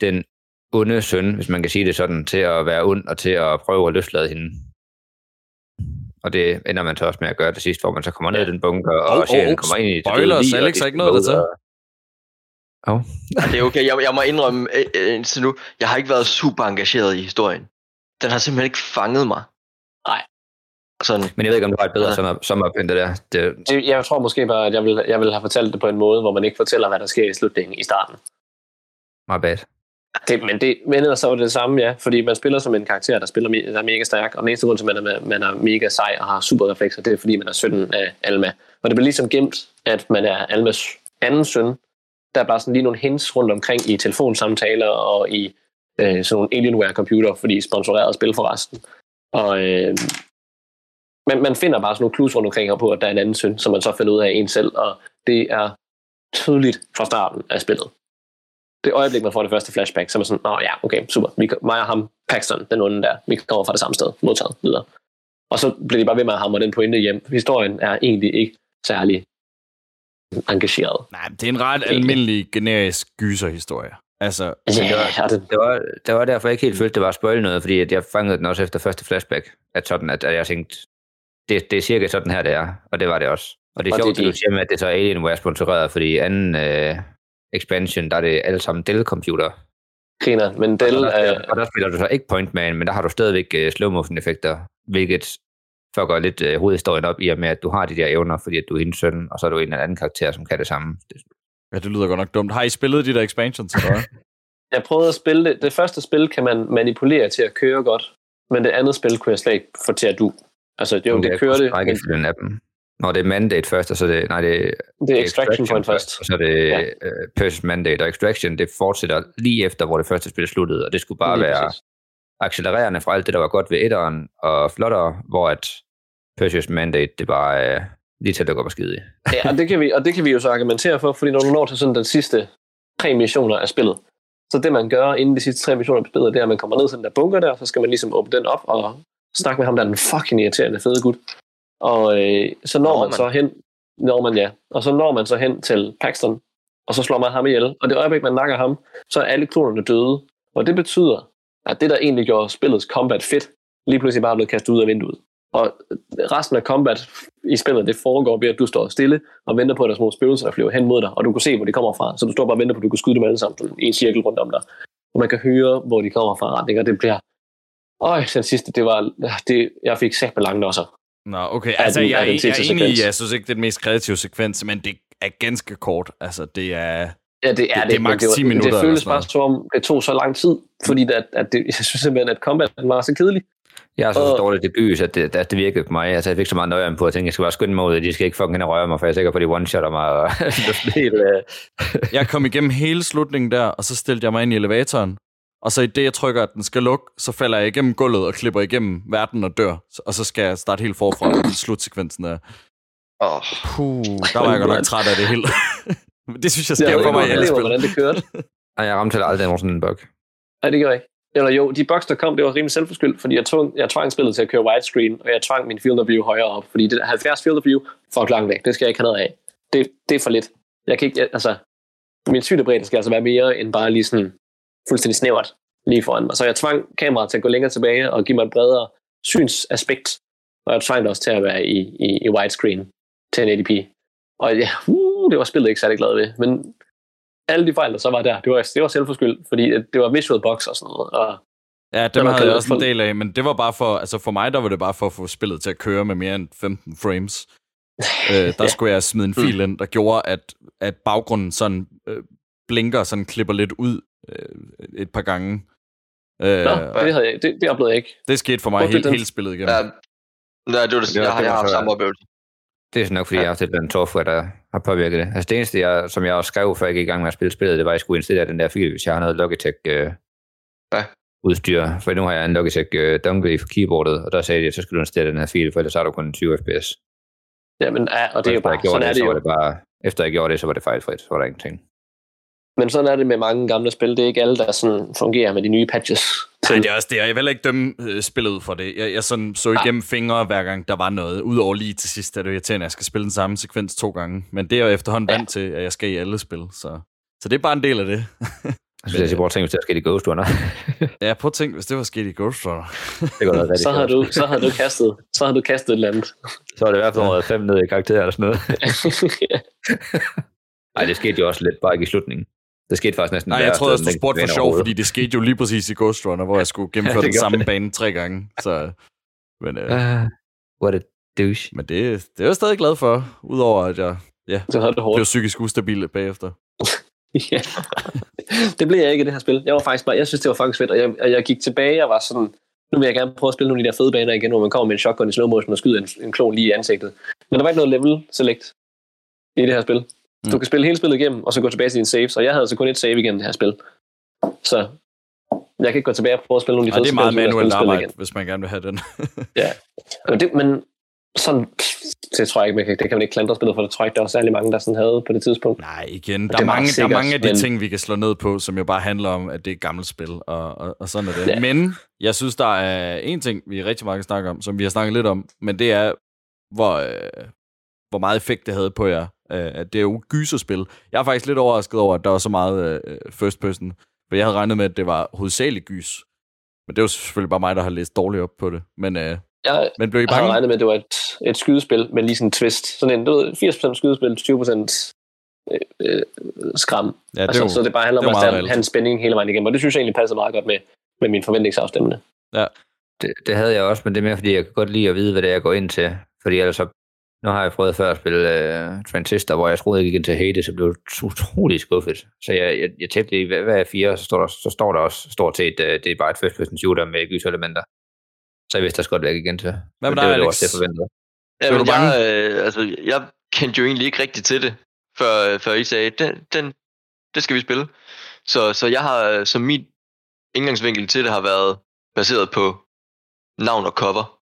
den onde søn, hvis man kan sige det sådan, til at være ond og til at prøve at løslade hende. Og det ender man så også med at gøre til sidst, hvor man så kommer ned i den bunker, og sjælen kommer ind i... Spoilers, Alex har ikke noget der til. Oh. Ja, det er okay, jeg må indrømme indtil nu, jeg har ikke været super engageret i historien. Den har simpelthen ikke fanget mig. Nej. Sådan. Men jeg ved ikke, om du har et bedre sommerpind, det der. Det... Jeg tror måske bare, at jeg vil have fortalt det på en måde, hvor man ikke fortæller, hvad der sker i slutningen i starten. My bad. Men ellers så var det det samme, ja. Fordi man spiller som en karakter, der er mega stærk. Og den eneste grund til, man er mega sej og har super reflekser, det er, fordi man er sønnen af Alma. Og det bliver ligesom gemt, at man er Almas anden søn. Der er bare sådan lige nogle hints rundt omkring i telefonsamtaler og i sådan nogle Alienware-computer, fordi sponsoreret spil for resten. Og man finder bare sådan nogle clues rundt omkring her på, at der er en anden søn, som man så finder ud af en selv. Og det er tydeligt fra starten af spillet. Det øjeblik, man får det første flashback, så er man sådan, nå ja, okay, super. Mig og ham, Paxton, den onde der, vi kommer fra det samme sted, modtaget, videre. Og så bliver de bare ved med at hamre den pointe hjem. Historien er egentlig ikke særlig engageret. Nej, det er en ret almindelig, generisk gyserhistorie. Altså, det var derfor, jeg ikke helt følte, det var at spoil noget, fordi at jeg fangede den også efter første flashback, at sådan, at jeg tænkte, det er cirka sådan her, det er, og det var det også. Og det er sjovt, at du siger med, at det så er Alienware sponsoreret, fordi anden... expansion, der er det alle sammen Dell-computer. Griner, men Dell... Og der spiller du så ikke Pointman, men der har du stadigvæk slow motion-effekter, hvilket fucker lidt hovedhistorien op i og med, at du har de der evner, fordi at du er hendes søn, og så er du en eller anden karakter, som kan det samme. Ja, det lyder godt nok dumt. Har I spillet de der expansions? Jeg prøvede at spille det. Det første spil kan man manipulere til at køre godt, men det andet spil kunne jeg slet ikke få til at du. Altså, jo, det kører det... Nå, det er Mandate først, og så det... Nej, det er Extraction point først. Og så er det Purchase Mandate, og Extraction, det fortsætter lige efter, hvor det første spil sluttede, og det skulle bare være præcis. Accelererende fra alt det, der var godt ved etteren og flottere, hvor at Purchase Mandate, det bare lige til at gå på skide i. Ja, og det kan vi jo så argumentere for, fordi når du når til sådan den sidste 3 missioner af spillet, så det, man gør inden de sidste 3 missioner af spillet, det er, at man kommer ned til den der bunker der, så skal man ligesom åbne den op og snakke med ham, der er den fucking irriterende fede gut. Og så når man så hen, og så når man så hen til Paxton, og så slår man ham ihjel. Og det øjeblik, man nakker ham, så er alle klonerne døde. Og det betyder, at det, der egentlig gjorde spillets combat fedt, lige pludselig bare er blevet kastet ud af vinduet. Og resten af combat i spillet, det foregår ved, at du står stille og venter på, at der er små spøgelser, der flyver hen mod dig, og du kan se, hvor de kommer fra. Så du står bare og venter på, at du kan skyde dem alle sammen i en cirkel rundt om dig. Og man kan høre, hvor de kommer fra retning, og det bliver... den sidste, det var... Jeg fik sagt med langt også. Nå, okay. Altså, jeg er enig, jeg synes ikke, det er den mest kreative sekvens, men det er ganske kort. Altså, det er... Ja, det er maks 10 minutter. Det føles bare som om, det tog så lang tid, fordi jeg synes simpelthen, at combaten var så kedelig. Jeg er så dårligt debut, at det virkede på mig. Altså, jeg fik så meget nøjeren på, at jeg skal bare skynde mig ud, at de skal ikke fucking hen og røre mig, for jeg er sikker på, at de one-shotter mig. Og... Jeg kom igennem hele slutningen der, og så stillede jeg mig ind i elevatoren. Og så i det, jeg trykker, at den skal lukke, så falder jeg igennem gulvet og klipper igennem verden og dør. Og så skal jeg starte helt forfra i slutsekvensen der. Der var jeg godt nok træt af det hele. Det synes jeg sker for mig i alle spil. Hvordan det kørte. Nej, jeg ramte aldrig nogen sådan en bug. Nej, det gjorde jeg ikke. Eller jo, de bugs, der kom, det var rimelig selvforskyldt, fordi jeg tvang spillet til at køre widescreen, og jeg tvang min field of view højere op, fordi det 70 field of view fuck langt væk. Det skal jeg ikke have noget af. Det er for lidt. Jeg kan ikke, altså, min synebredde skal altså være mere end bare lige sådan fuldstændig snævert lige foran mig. Så jeg tvang kameraet til at gå længere tilbage og give mig et bredere synsaspekt. Og jeg tvang det også til at være i widescreen til 1080p. Og ja, det var spillet ikke særlig glad ved. Men alle de fejl, der så var der, det var selvforskyldt, fordi det var visual box og sådan noget. Og ja, dem havde jeg også en del af, men det var bare for mig, der var det bare for at få spillet til at køre med mere end 15 frames. Der skulle jeg smide en fil ind, der gjorde, at baggrunden sådan blinker, sådan klipper lidt ud et par gange. Det oplevede jeg ikke. Det skete for mig hele spillet igennem. Ja, jeg har haft samme oplevelse. Det er sådan nok, fordi jeg har haft et eller andet software, der har påvirket det. Altså det eneste, som jeg også skrev, før jeg gik i gang med at spille spillet, det var, at jeg skulle installere den der fil, hvis jeg har noget Logitech-udstyr. For nu har jeg en Logitech-dongle for keyboardet, og der sagde de, at så skal du installere den her fil, for ellers har du kun 20 fps. Jamen, og det er jo bare, sådan er det jo. Efter jeg gjorde det, så var det fejlfrit, så var der ingenting. Men sådan er det med mange gamle spil. Det er ikke alle, der sådan fungerer med de nye patches. Nej, det er også det, og jeg vil ikke dømme spillet ud for det. Jeg sådan så igennem fingre, hver gang der var noget. Udover lige til sidst, da det var irriterende, at jeg skal spille den samme sekvens 2 gange. Men det er jo efterhånden vant til, at jeg skal i alle spil. Så det er bare en del af det. Jeg synes, jeg prøver at tænke, hvis det var sket i Ghostrunner. Ja, prøv at tænke, hvis det var sket i Ghostrunner. Så har du kastet et eller andet. Så er det i hvert fald røget 5 ned i karakterer eller sådan noget. Nej, det skete jo også lidt, bare ikke i slutningen. Det skete faktisk næsten. Nej, jeg tror også, du spurgte for sjov, fordi det skete jo lige præcis i Ghostrunner, hvor jeg skulle gennemføre den samme bane 3 gange. Så, men, what a douche. Men det er jeg stadig glad for, udover at jeg blev psykisk ustabil bagefter. Ja, det blev jeg ikke i det her spil. Jeg synes, det var faktisk fedt, og jeg gik tilbage og var sådan, nu vil jeg gerne prøve at spille nogle af de der fede baner igen, hvor man kommer med en shotgun i slow motion og skyder en klon lige i ansigtet. Men der var ikke noget level select i det her spil. Du kan spille hele spillet igennem, og så gå tilbage til dine saves, og jeg havde altså kun et save igennem det her spil. Så jeg kan ikke gå tilbage og prøve at spille nogle af de fede baner. Det er meget manuelt arbejde, hvis man gerne vil have den. Ja, men sådan, det tror jeg ikke, det kan man ikke klandre spillet for. Det tror jeg ikke, der var særlig mange, der sådan havde på det tidspunkt. Nej, igen, der er mange af de ting, vi kan slå ned på, som jo bare handler om, at det er et gammelt spil, og sådan er det. Ja. Men jeg synes, der er en ting, vi rigtig meget kan snakke om, som vi har snakket lidt om, men det er, hvor meget effekt det havde på jer. At det er jo gyserspil. Jeg er faktisk lidt overrasket over, at der var så meget first person, for jeg havde regnet med, at det var hovedsageligt gys. Men det er jo selvfølgelig bare mig, der har læst dårligt op på det. Men blev I bange? Jeg havde regnet med, at det var et skydespil, men lige sådan en twist. Sådan en, du ved, 80% skydespil, 20% skram. Ja, det så det bare handler om, at have en spænding hele vejen igennem. Og det synes jeg egentlig passer meget godt med min forventningsafstemmende. Ja, det havde jeg også, men det er mere, fordi jeg kan godt lide at vide, hvad det er, jeg går ind til. Fordi ellers nu har jeg prøvet før at spille Transistor, hvor jeg troede, jeg gik ind til Hades, så blev utrolig skuffet. Så jeg tæppte i, hvad er 4, så står der også stort set, det er bare et first person shooter med gyselementer. Så jeg vidste også godt, hvad jeg gik ind til. Hvad med dig, Alex? Også, det forventede. Ja, men jeg kendte jo egentlig ikke rigtigt til det, før I sagde, det skal vi spille. Så jeg har, som min indgangsvinkel til det, har været baseret på navn og cover.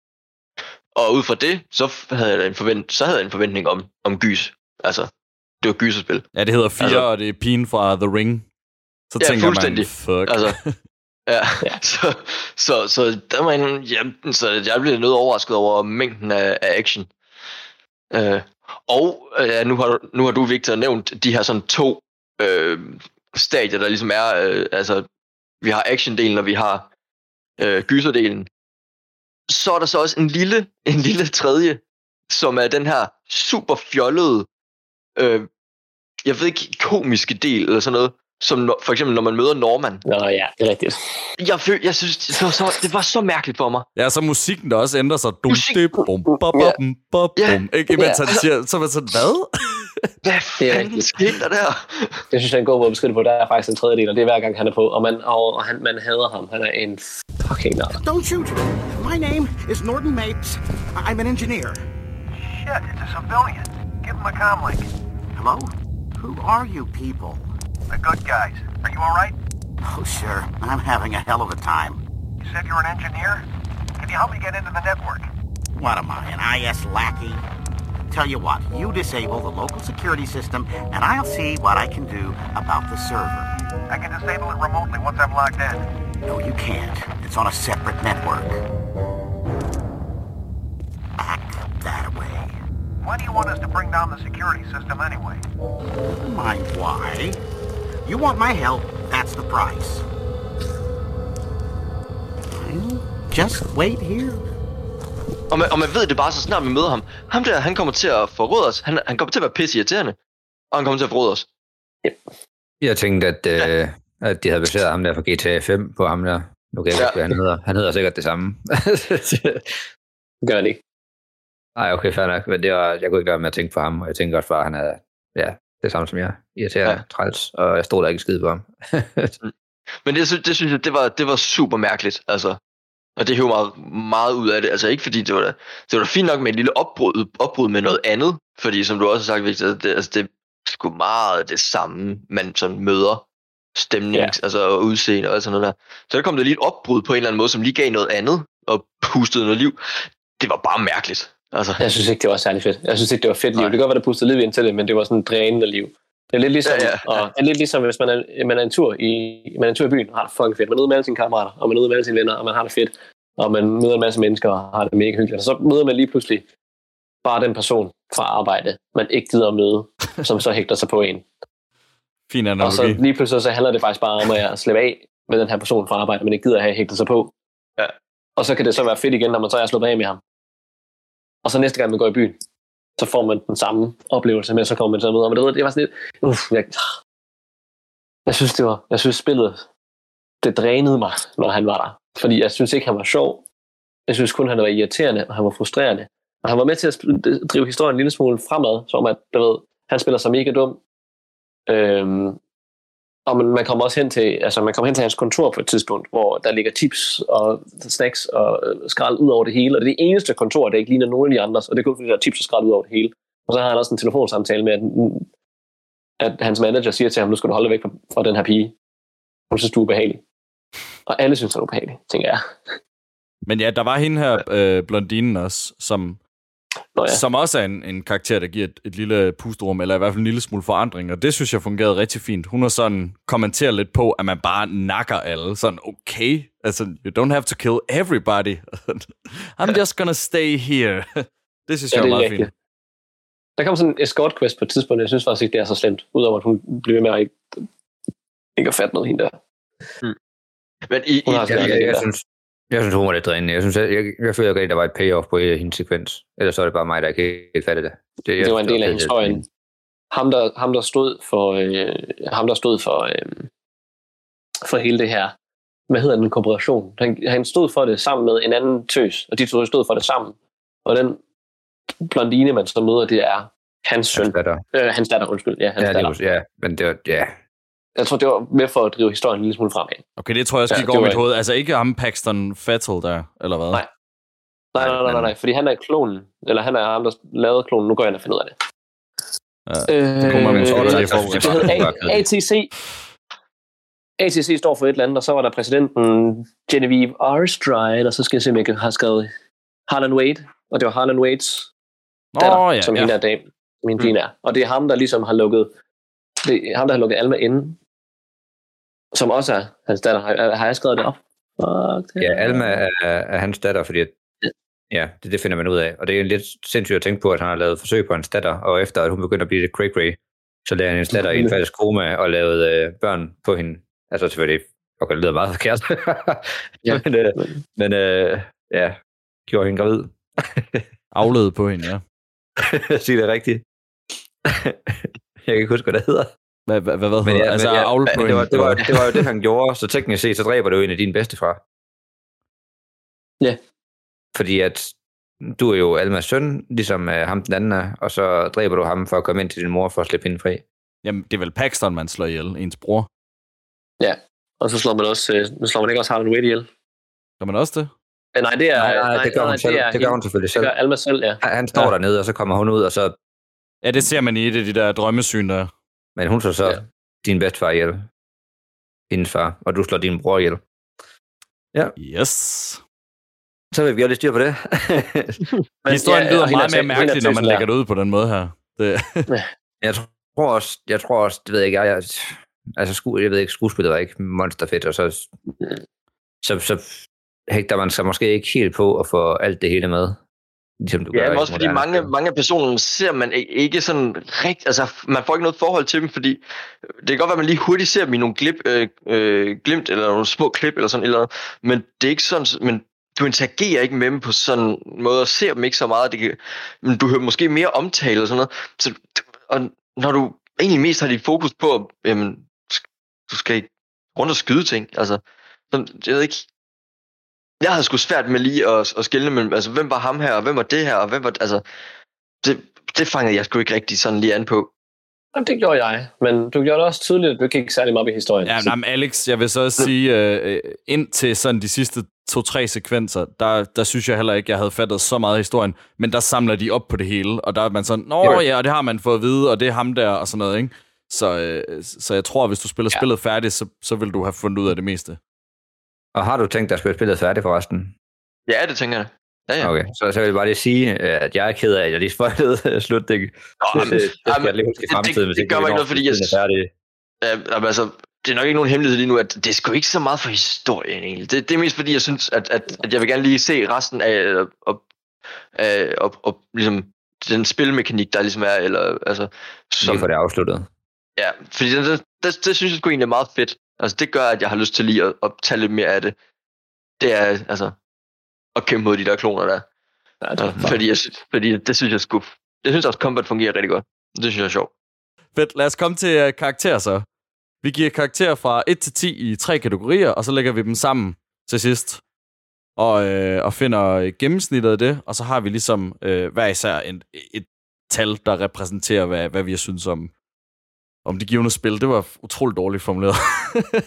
Og ud fra det, så havde jeg en forventning om gys. Altså, det var gyserspil. Ja, det hedder 4, altså, og det er pigen fra The Ring. Så ja, tænker fuldstændig. Man, fuck. Altså, ja. Så der var en, jamen, så jeg blev noget overrasket over mængden af action. Nu har du, Victor, nævnt de her sådan 2 stadier, der ligesom er, altså, vi har action-delen, og vi har gyser-delen. Så er der så også en lille tredje, som er den her super fjollede, jeg ved ikke, komiske del eller sådan noget, som for eksempel, når man møder Norman. Nå ja, det er rigtigt. Jeg synes, det var så mærkeligt for mig. Ja, så musikken der også ændrer sig. Ikke, mens han siger, så var sådan, hvad? Hvad fanden skete der der? Jeg synes, han går på at beskrive på, der er faktisk en tredjedel, og det er hver gang, han er på, og man hader ham. Han er en fucking nørd. Don't shoot! My name is Norton Mapes. I'm an engineer. Shit, it's a civilian. Give him a comm link. Hello? Who are you people? The good guys. Are you all right? Oh, sure. I'm having a hell of a time. You said you're an engineer? Can you help me get into the network? What am I, an IS lackey? Tell you what, you disable the local security system, and I'll see what I can do about the server. I can disable it remotely once I'm logged in. No, you can't. It's on a separate network. Back that way. Why do you want us to bring down the security system anyway? My why? You want my help, that's the price. Just wait here. Og man ved det bare, så snart vi møder ham. Ham der, han kommer til at forråde os. Han kommer til at være pisseirriterende. Og han kommer til at forråde os. Yep. Jeg tænkte, at de havde baseret ham der fra GTA 5 på ham der. Nu kan jeg ikke, hvad han hedder. Han hedder sikkert det samme. Gør det ikke. Nej, okay, fair nok. Men det var, jeg kunne ikke lade med at tænke på ham. Og jeg tænkte også bare, at han er det samme som jeg. Irriterende, træls. Og jeg stod der ikke skide på ham. Men det synes jeg, det var super mærkeligt, altså. Og det hører meget, meget ud af det. Altså ikke fordi det var fint nok med et lille opbrud med noget andet. Fordi som du også har sagt, Victor, det er sgu meget det samme, man sådan møder stemning, altså udseende og sådan noget der. Så der kom der lige et opbrud på en eller anden måde, som lige gav noget andet og pustede noget liv. Det var bare mærkeligt. Altså. Jeg synes ikke, det var særlig fedt. Jeg synes ikke, det var fedt liv. Det kan godt være, der pustede liv ind til det, men det var sådan et drænende liv. Det er lidt ligesom, og det er lidt ligesom hvis man er en tur i byen og har det fucking fedt. Man er ude med alle sine kammerater, og man er ude med alle sine venner, og man har det fedt, og man møder en masse mennesker og har det mega hyggeligt. Og så møder man lige pludselig bare den person fra arbejde, man ikke gider at møde, som så hægter sig på en. Fin analogi. Og så lige pludselig så handler det faktisk bare om at slippe af med den her person fra arbejde, men ikke gider at have hægtet sig på. Ja. Og så kan det så være fedt igen, når man så er sluppet af med ham. Og så næste gang man går i byen, så får man den samme oplevelse, men så kommer man så med. Men det var sådan lidt... Jeg synes spillet... Det drænede mig, når han var der. Fordi jeg synes ikke, han var sjov. Jeg synes kun, han var irriterende, og han var frustrerende. Og han var med til at drive historien en lille smule fremad, som at, du ved, han spiller sig mega dum. Og man kommer også hen til, altså man kommer hen til hans kontor på et tidspunkt, hvor der ligger chips og snacks og skrald ud over det hele. Og det er det eneste kontor, der ikke ligner nogen af de andres, og det er kun fordi, der er chips og skrald ud over det hele. Og så har han også en telefonsamtale med, at hans manager siger til ham, nu skal du holde væk fra den her pige. Hun synes, du er ubehagelig. Og alle synes, han er ubehagelig, tænker jeg. Men ja, der var hende her, blondinen også, som... Nå ja. Som også er en karakter, der giver et lille pusterum, eller i hvert fald en lille smule forandring, og det synes jeg fungerede rigtig fint. Hun har sådan kommenteret lidt på, at man bare nakker alle, sådan, okay, altså, you don't have to kill everybody. I'm just gonna stay here. Det synes jeg er meget fint. Der kom sådan en escort quest på et tidspunkt, jeg synes faktisk ikke, det er så slemt, udover at hun bliver med at ikke at fatte noget hende der. Mm. Men jeg synes, hun var lidt drænende. Jeg føler ikke, der var et payoff på hendes sekvens. Ellers så er det bare mig, der ikke helt fattede det. Det var en del af historien. Ham, der stod for hele det her, hvad hedder den, kooperation. Han stod for det sammen med en anden tøs, og de to stod for det sammen. Og den blondine, man så møder, det er hans søn. Hans datter. Ja, hans datter. Ja, men det var... Ja. Jeg tror, det var med for at drive historien en lille smule fremad. Okay, det tror jeg også gik over mit hoved. Altså ikke ham Paxton Fettel der, eller hvad? Nej. Fordi han er klonen. Eller han er ham, der lavede klonen. Nu går jeg ind og finder ud af det. Det hed ATC. ATC står for et eller andet, og så var der præsidenten Genevieve Arstride, og så skal jeg se, om jeg har skrevet Harlan Wade. Og det var Harlan Wades datter, som hende er dame. Min din er. Og det er ham, der ligesom har lukket... Det er ham, der har lukket Alma inde, som også er hans datter. Har jeg skrevet det op? Okay. Ja, Alma er hans datter, fordi at, ja, det finder man ud af. Og det er lidt sindssygt at tænke på, at han har lavet forsøg på hans datter, og efter at hun begyndte at blive lidt cray-cray, så lavede han hans datter i en falsk koma og lavede børn på hende. Altså selvfølgelig, okay, det lyder meget forkert. Ja. Men gjorde hende gravid. Aflede på hende, ja. Sig det rigtigt. Jeg kan ikke huske, hvad det hedder. Det var jo det, han gjorde. Så teknisk set, så dræber du en af dine bedstefar. Ja. Yeah. Fordi at du er jo Almas søn, ligesom ham den anden er, og så dræber du ham for at komme ind til din mor for at slippe hende fri. Jamen, det er vel Paxton, man slår ihjel, ens bror. Ja, og så slår man ikke også Harlan Wade ihjel. Gør man også det? Nej, det er... Nej, det gør hun selv. Det gør hun selvfølgelig selv. Det gør Alma selv, ja. Han står dernede, og så kommer hun ud, og så... Ja, det ser man i det, de der drømmesyn der. Men hun slår så din bedstefar ihjel. Hendes far. Og du slår din bror ihjel. Ja. Yes. Så vil vi jo lidt styr på det. Men historien lyder meget mere mærkeligt, når man lægger det ud på den måde her. Det. Jeg tror også, det ved jeg ikke, jeg ved ikke, skuespillet var ikke monsterfedt, og så hægter man sig måske ikke helt på at få alt det hele med. Ligesom du gør, men også fordi mange af personerne ser man ikke sådan rigtigt, altså man får ikke noget forhold til dem, fordi det kan godt være, at man lige hurtigt ser dem i nogle glimt, eller nogle små klip, eller sådan et eller andet, men det er ikke sådan, men du interagerer ikke med dem på sådan en måde, og ser dem ikke så meget, det kan, men du hører måske mere omtale og sådan noget, så, og når du egentlig mest har dit fokus på, jamen, du skal ikke rundt og skyde ting, altså, jeg ved ikke. Jeg havde sgu svært med lige at skelne mellem, altså hvem var ham her, og hvem var det her, og hvem var, altså, det fangede jeg sgu ikke rigtig sådan lige an på. Jamen, det gjorde jeg, men du gjorde det også tydeligt, at du ikke gik særlig meget op i historien. Ja, men Alex, jeg vil så også sige, indtil sådan de sidste 2-3 sekvenser, der synes jeg heller ikke, jeg havde fattet så meget historien, men der samler de op på det hele, og der er man sådan, og det har man fået at vide, og det er ham der, og sådan noget, ikke? Så jeg tror, at hvis du spiller spillet færdigt, så vil du have fundet ud af det meste. Og har du tænkt, der skulle have spillet færdigt forresten? Ja, det tænker jeg. Ja. Okay, så vil jeg bare lige sige, at jeg er ked af, at jeg lige spoilede slutningen. Det gør mig ikke noget, fordi det er nok ikke nogen hemmelighed lige nu, at det er sgu ikke så meget for historien egentlig. Det er mest fordi, jeg synes, at jeg vil gerne lige se resten af og ligesom den spilmekanik, der ligesom er. Eller, altså, som, lige for det afsluttet. Ja, fordi den det synes jeg sgu egentlig er meget fedt. Altså, det gør, at jeg har lyst til lige at tage lidt mere af det. Det er, altså, at kæmpe mod de der kloner der. Ja, det altså, fordi det synes jeg sgu... Jeg synes også, combat fungerer rigtig godt. Det synes jeg er sjovt. Fedt, lad os komme til karakterer så. Vi giver karakterer fra 1 til 10 i 3 kategorier, og så lægger vi dem sammen til sidst. Og finder gennemsnittet af det, og så har vi ligesom hver især et tal, der repræsenterer, hvad vi synes om det givende spil. Det var utroligt dårligt formuleret.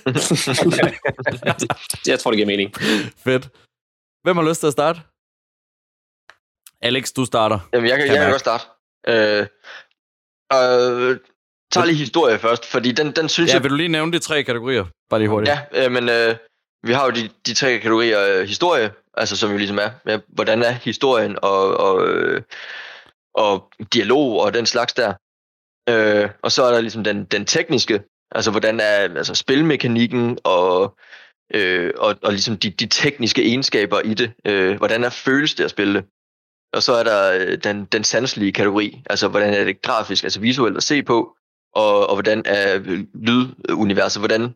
Okay. Jeg tror, det giver mening. Fedt. Hvem har lyst til at starte? Alex, du starter. Jamen, jeg kan godt starte. Tag lige historie først, fordi den synes jeg... Ja, vil du lige nævne de tre kategorier? Bare lige hurtigt. Ja, men... Vi har jo de tre kategorier historie, altså som jo ligesom er, ja, hvordan er historien og dialog og den slags der. Og så er der ligesom den tekniske, altså hvordan er altså spilmekanikken og ligesom de tekniske egenskaber i det. Hvordan er følelsen det at spille det? Og så er der den sanselige kategori, altså hvordan er det grafisk, altså visuelt at se på, og hvordan er lyduniverset, hvordan...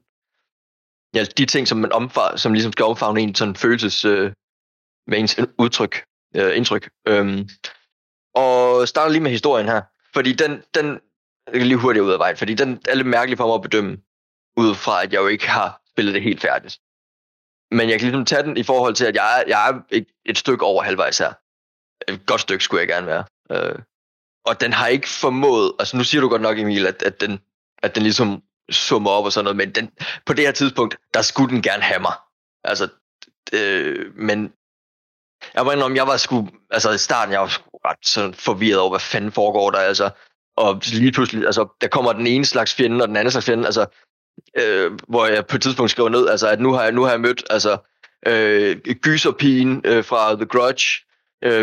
Ja, de ting, som ligesom skal omfavne en sådan følelses med ens indtryk. Og starter lige med historien her, fordi den er lige hurtigt ud af vejen, fordi den er lidt mærkelig for mig at bedømme, ud fra at jeg jo ikke har spillet det helt færdigt. Men jeg kan ligesom tage den i forhold til, at jeg er et stykke over halvvejs her. Et godt stykke skulle jeg gerne være. Og den har ikke formået, altså nu siger du godt nok, Emil, at den ligesom summer op og sådan noget, men på det her tidspunkt, der skulle den gerne have mig. Altså, men jeg må indrømme, jeg var sgu, altså i starten, jeg var sgu ret sådan forvirret over, hvad fanden foregår der, altså, og lige pludselig, altså, der kommer den ene slags fjende, og den anden slags fjende, altså, hvor jeg på et tidspunkt skrev ned, altså, at nu har jeg mødt, altså, gyserpigen fra The Grudge,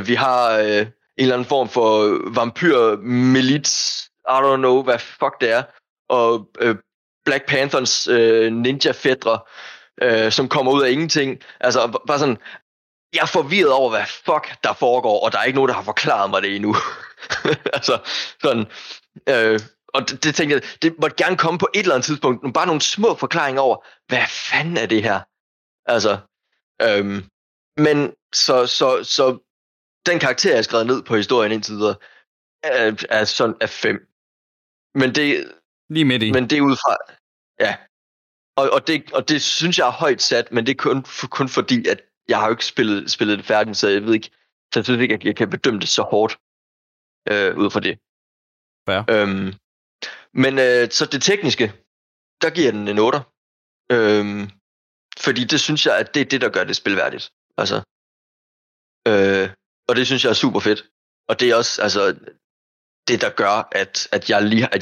vi har en eller anden form for vampyr-milits, I don't know, hvad fuck det er, og Black Panthers ninja-fædre, som kommer ud af ingenting. Altså, bare sådan... Jeg er forvirret over, hvad fuck der foregår, og der er ikke nogen, der har forklaret mig det endnu. Altså, sådan... og det tænkte jeg, det måtte gerne komme på et eller andet tidspunkt. Bare nogle små forklaringer over, hvad fanden er det her? Altså... men så den karakter, jeg har skrevet ned på historien indtil videre, er sådan af 5. Men det... Lige midt i. Men det er ud fra... Ja. Og det synes jeg er højt sat, men det er kun fordi, at jeg har jo ikke spillet det færdigt, så jeg ved ikke, at jeg kan bedømme det så hårdt ud fra det. Ja. Så det tekniske, der giver den en 8'er. Fordi det synes jeg, at det er det, der gør det spilværdigt. Altså. Og det synes jeg er super fedt. Og det er også... altså det, der gør, at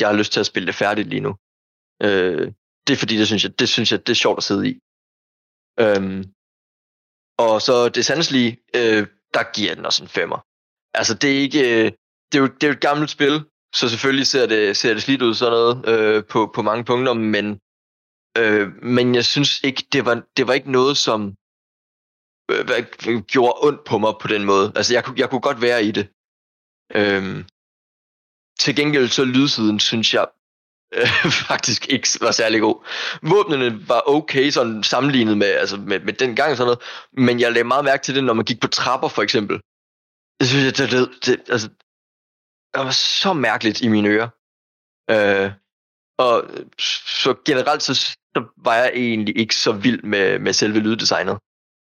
jeg har lyst til at spille det færdigt lige nu. Det er fordi, det synes jeg, det er sjovt at sidde i. Og så det sandslige, der giver den også en 5'er. Altså, det er ikke... det er jo et gammelt spil, så selvfølgelig ser det slidt ud sådan noget på mange punkter, men jeg synes ikke, det var ikke noget, som gjorde ondt på mig på den måde. Altså, jeg kunne godt være i det. Til gengæld så lydsiden, synes jeg faktisk ikke var særlig god. Våbnene var okay sådan sammenlignet med, altså med den gang og sådan noget, men jeg lagde meget mærke til det, når man gik på trapper for eksempel. Jeg synes, det var så mærkeligt i mine ører. Og så generelt, så var jeg egentlig ikke så vild med selve lyddesignet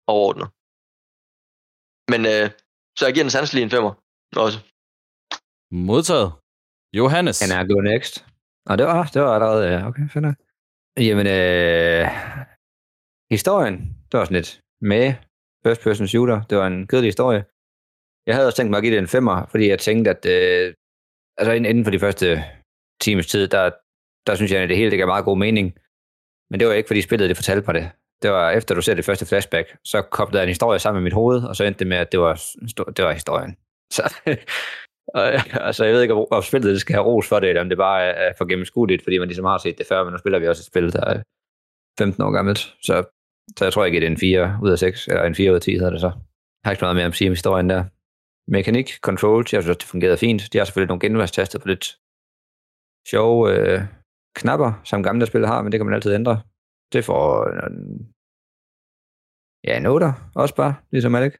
overordnet. Men så jeg giver den sandslige en 5'er også. Modtaget. Johannes. Han er go next. Og det var allerede... Okay, fint nok. Jamen, historien, det var sådan lidt med first person shooter. Det var en kedelig historie. Jeg havde også tænkt mig at give det en 5'er, fordi jeg tænkte, at altså inden for de første times tid, der synes jeg, at det hele det gav meget god mening. Men det var ikke, fordi spillet det fortalte mig det. Det var efter, du ser det første flashback, så koblede jeg en historie sammen i mit hoved, og så endte det med, at det var historien. Så... Og, altså, jeg ved ikke, om spillet det skal have ros for det, eller om det bare er for gennemskueligt, fordi man ligesom har set det før, men nu spiller vi også et spil, der er 15 år gammelt. Så jeg tror, jeg giver det en 4 ud af 6, eller en 4 ud af 10 hedder det så. Jeg har ikke meget mere at sige om historien der. Mekanik, controls, jeg synes også, det fungerede fint. De har selvfølgelig nogle genværstaster på lidt sjove knapper, som gamle spil har, men det kan man altid ændre. Det får en 8'er også bare, ligesom Alec.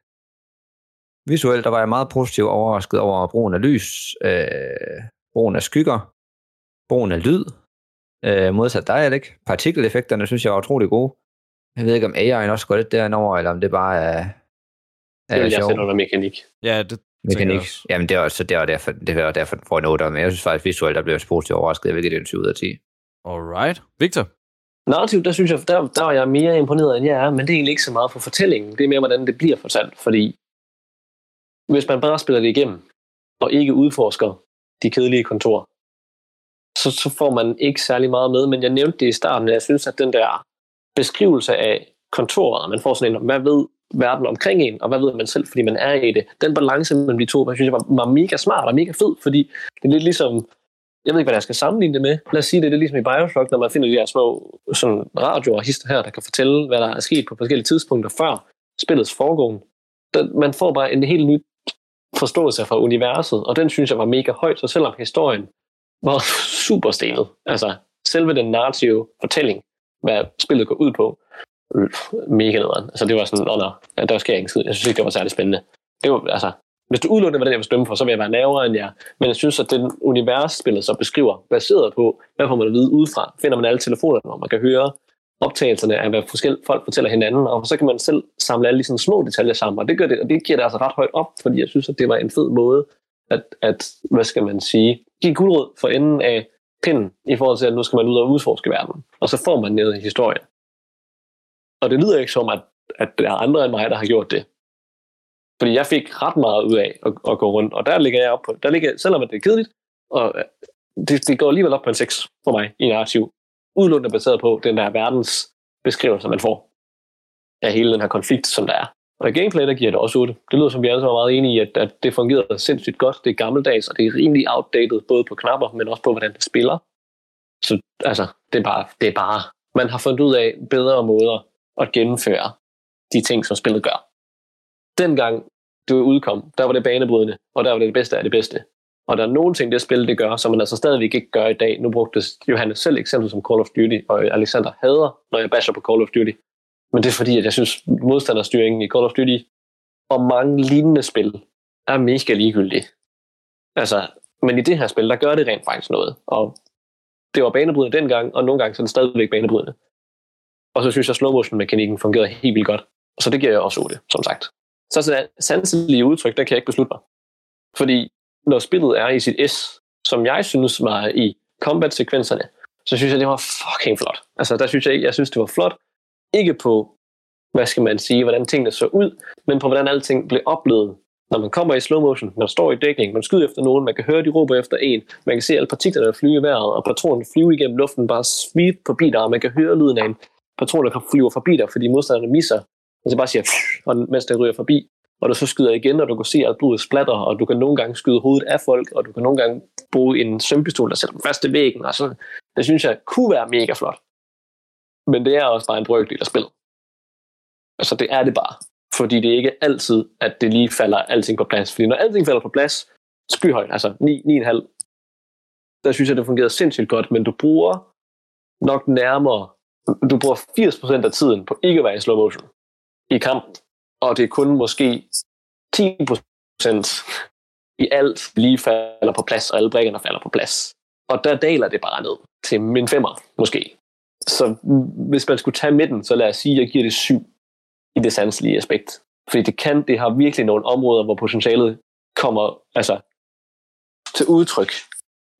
Visuelt, der var jeg meget positivt overrasket over brugen af lys, brugen af skygger, brugen af lyd, modsat dig, Alec. Partikeleffekterne synes jeg var utrolig gode. Jeg ved ikke, om AI'en også går lidt derinover, eller om det bare er det vil jeg sætte under mekanik. Ja, det mekanik. Jamen, det er også derfor, den får en 8'er, men jeg synes faktisk visuelt, der blev jeg positivt overrasket, hvilket det er en 7 ud af 10. Alright. Victor? Narrativt, der synes jeg, der var jeg mere imponeret, end jeg er, men det er egentlig ikke så meget for fortællingen. Det er mere, hvordan det bliver fortalt, fordi hvis man bare spiller det igennem, og ikke udforsker de kedelige kontorer, så får man ikke særlig meget med. Men jeg nævnte det i starten, og jeg synes, at den der beskrivelse af kontoret, man får sådan en, hvad ved verden omkring en, og hvad ved man selv, fordi man er i det. Den balance mellem de to, jeg synes, var mega smart og mega fed, fordi det er lidt ligesom, jeg ved ikke, hvad jeg skal sammenligne det med. Lad os sige, det er ligesom i Bioshock, når man finder de her små sådan, radioer og hister her, der kan fortælle, hvad der er sket på forskellige tidspunkter før spillets foregående. Man får bare en helt ny forståelse fra universet, og den synes jeg var mega højt, så selvom historien var super stenet, altså selve den narrative fortælling, hvad spillet går ud på, mega nederen. Altså det var sådan, der sker ingen tid. Jeg synes ikke, det var særlig spændende. Det var, altså, hvis du udelukkende var den, jeg ville stemme for, så ville jeg være lavere end jer. Men jeg synes, at den universspillet så beskriver, baseret på, hvad får man at vide udefra? Finder man alle telefonerne, hvor man kan høre optagelserne af, hvad folk fortæller hinanden, og så kan man selv samle alle de sådan små detaljer sammen, og det giver det altså ret højt op, fordi jeg synes, at det var en fed måde at hvad skal man sige, give guldrød for enden af pinden, i forhold til, at nu skal man ud og udforske verden, og så får man ned i historien. Og det lyder ikke som, at der er andre end mig, der har gjort det. Fordi jeg fik ret meget ud af at gå rundt, og der ligger jeg op på, selvom det er kedeligt, og det går alligevel op på en 6 for mig i en narrativ, udelukkende baseret på den der verdens beskrivelse, man får af hele den her konflikt, som der er. Og i gameplay, der giver det også 8. Det lyder som, vi alle sammen er meget enige i, at det fungerede sindssygt godt. Det er gammeldags, og det er rimelig outdated, både på knapper, men også på, hvordan det spiller. Så altså, det er bare man har fundet ud af bedre måder at gennemføre de ting, som spillet gør. Dengang det udkom, der var det banebrydende, og der var det det bedste af det bedste. Og der er nogle ting, det spil, det gør, som man altså stadigvæk ikke gør i dag. Nu brugte Johannes selv eksempel som Call of Duty, og Alexander hader, når jeg basher på Call of Duty. Men det er fordi, at jeg synes, modstanderstyringen i Call of Duty og mange lignende spil er mega ligegyldige. Altså, men i det her spil, der gør det rent faktisk noget. Og det var banebrydende dengang, og nogle gange så er det stadigvæk banebrydende. Og så synes jeg, slow motion-mekanikken fungerede helt vildt godt. Så det giver jeg også 8, som sagt. Så sanselige udtryk, der kan jeg ikke beslutte mig. Fordi når spillet er i sit S, som jeg synes var i combat-sekvenserne, så synes jeg, det var fucking flot. Altså, der synes jeg ikke, jeg synes, det var flot. Ikke på, hvad skal man sige, hvordan tingene så ud, men på, hvordan alting blev oplevet. Når man kommer i slow motion, man står i dækning, man skyder efter nogen, man kan høre de råber efter en, man kan se alle partiklerne flyve i vejret, og patronen flyve igennem luften, bare sweep forbi dig, og man kan høre lyden af en patron, der flyver forbi dig, fordi modstanderne misser, og så bare siger, og mens den ryger forbi, og du så skyder igen, og du kan se, at blodet splatter, og du kan nogle gange skyde hovedet af folk, og du kan nogle gange bruge en sømpistol, der sætter dem fast i væggen, og sådan. Det synes jeg kunne være mega flot. Men det er også bare en brøkdel af spillet. Altså, det er det bare. Fordi det er ikke altid, at det lige falder alting på plads. Fordi når alting falder på plads, skyhøjt, altså 9,5, der synes jeg, det fungerer sindssygt godt, men du bruger nok nærmere, du bruger 80% af tiden på ikke at være i slow motion i kampen, og det er kun måske 10% i alt lige falder på plads, og alle brikkerne falder på plads. Og der daler det bare ned til min 5'er, måske. Så hvis man skulle tage midten, så lad os sige, at jeg giver det 7 i det sanselige aspekt. Fordi det har virkelig nogle områder, hvor potentialet kommer altså, til udtryk.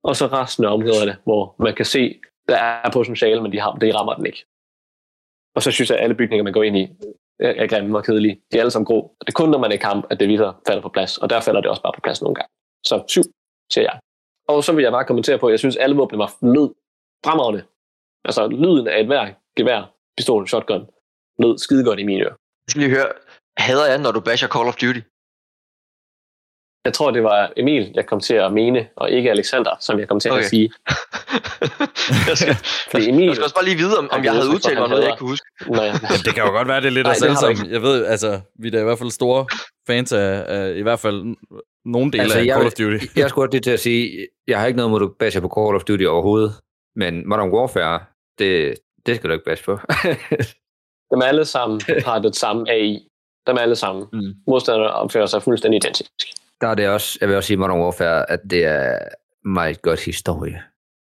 Og så resten af områderne, hvor man kan se, der er potentiale, men de rammer den ikke. Og så synes jeg, at alle bygninger, man går ind i, er grimme og kedelige. De er alle sammen grå. Det er kun, når man er i kamp, at det viser falder på plads. Og der falder det også bare på plads nogle gange. Så 7, siger jeg. Og så vil jeg bare kommentere på, at jeg synes, at alle våbne var fremragende. Altså, lyden af et hver gevær, pistol, shotgun, lød skidegodt i mine ører. Jeg skal lige høre, hader jeg, når du basher Call of Duty? Jeg tror, det var Emil, jeg kom til at mene, og ikke Alexander, som jeg kom til at sige. Jeg skal også bare lige vide, om jeg havde udtalt mig noget, jeg kunne huske. Nej. Det kan jo godt være, det er lidt af selvsom. Jeg ved, altså, vi er da i hvert fald store fans af i hvert fald nogle dele af Call of Duty. Jeg skulle også lige til at sige, jeg har ikke noget mod, at du basher på Call of Duty overhovedet. Men Modern Warfare, det skal du ikke basse på. Dem alle sammen har det samme AI. Dem alle sammen. Mm. Modstanderne opfører sig fuldstændig identisk. Der er det også, jeg vil også sige Modern Warfare, at det er meget godt historie.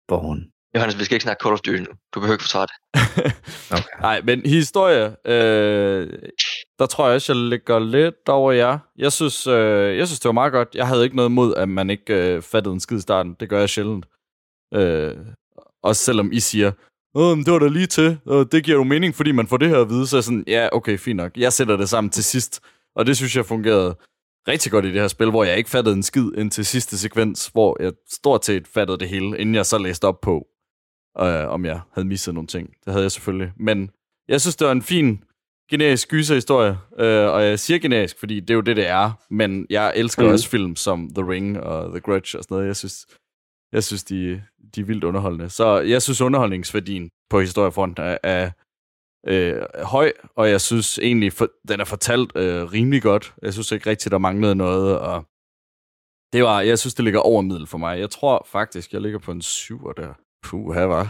Borgen. Johannes, vi skal ikke snakke Call of Duty nu. Du behøver ikke fortælle det. Okay. Nej, men historie, der tror jeg også, jeg ligger lidt over jer. Jeg synes, det var meget godt. Jeg havde ikke noget imod, at man ikke fattede en skid i starten. Det gør jeg sjældent. Også selvom I siger, det var da lige til. Det giver jo mening, fordi man får det her at vide. Så sådan, ja, okay, fint nok. Jeg sætter det sammen til sidst. Og det synes jeg fungerede rigtig godt i det her spil, hvor jeg ikke fattede en skid indtil sidste sekvens, hvor jeg stort set fattede det hele, inden jeg så læste op på, om jeg havde misset nogle ting. Det havde jeg selvfølgelig. Men jeg synes, det var en fin generisk gyserhistorie, og jeg siger generisk, fordi det er jo det, det er. Men jeg elsker også film som The Ring og The Grudge og sådan noget. Jeg synes de er vildt underholdende. Så jeg synes, underholdningsværdien på historiefronten er høj, og jeg synes egentlig, den er fortalt rimelig godt. Jeg synes ikke rigtigt, der manglede noget, og jeg synes, det ligger over middel for mig. Jeg tror faktisk, jeg ligger på en 7'er der. Puh, her var.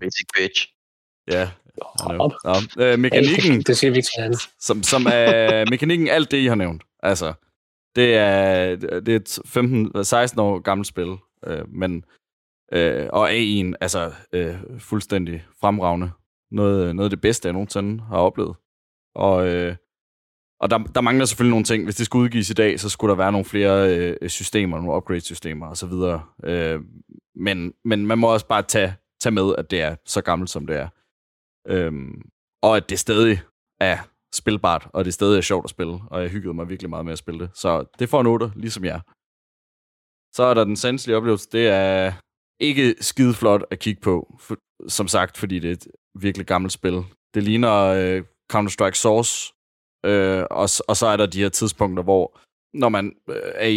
Basic bitch. Ja. Mekanikken, det skal vi ikke som er mekanikken, alt det, I har nævnt. Altså, det er et 15-16 år gammelt spil, men og AI'en, altså fuldstændig fremragende. Noget af det bedste, jeg nogensinde har oplevet. Og der mangler selvfølgelig nogle ting. Hvis det skulle udgives i dag, så skulle der være nogle flere systemer, nogle upgrade-systemer osv. Men man må også bare tage med, at det er så gammelt, som det er. Og at det stadig er spilbart, og det stadig er sjovt at spille. Og jeg hyggede mig virkelig meget med at spille det. Så det får en 8, ligesom jeg. Så er der den sanselige oplevelse. Det er ikke skide flot at kigge på, som sagt, fordi det er et virkelig gammelt spil. Det ligner Counter-Strike Source, og så er der de her tidspunkter, hvor når man er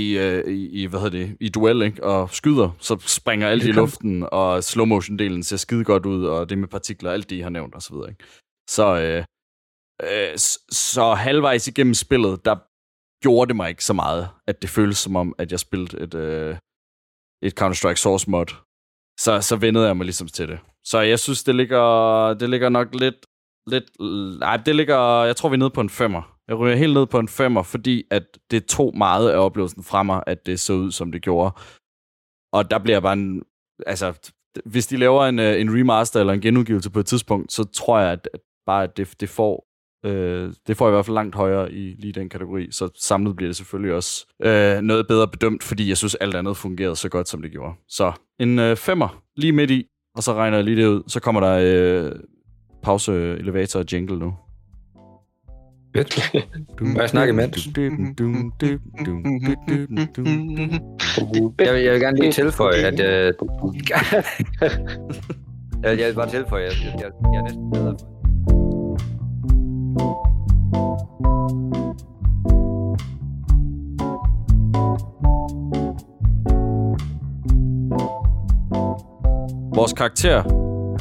i duel, ikke, og skyder, så springer alt i luften, og slow motion-delen ser skide godt ud, og det med partikler, alt det, I har nævnt, og så videre. Ikke? Så halvvejs igennem spillet, der gjorde det mig ikke så meget, at det føles som om, at jeg spillede et Counter-Strike Source mod, så vendede jeg mig ligesom til det. Så jeg synes, det ligger nok lidt... Nej, det ligger... Jeg tror, vi er nede på en 5'er. Jeg ryger helt ned på en 5'er, fordi at det tog meget af oplevelsen fra mig, at det så ud, som det gjorde. Og der bliver bare en... Altså, hvis de laver en remaster eller en genudgivelse på et tidspunkt, så tror jeg, at bare det får... det får i hvert fald langt højere i lige den kategori, så samlet bliver det selvfølgelig også noget bedre bedømt, fordi jeg synes, alt andet fungerede så godt, som det gjorde. Så en 5'er lige midt i, og så regner jeg lige det ud. Så kommer der pause-elevator og jingle nu. Fedt. Bare snakke med. Jeg vil gerne lige tilføje, at... jeg vil bare tilføje, at jeg er næsten bedre. Vores karakter,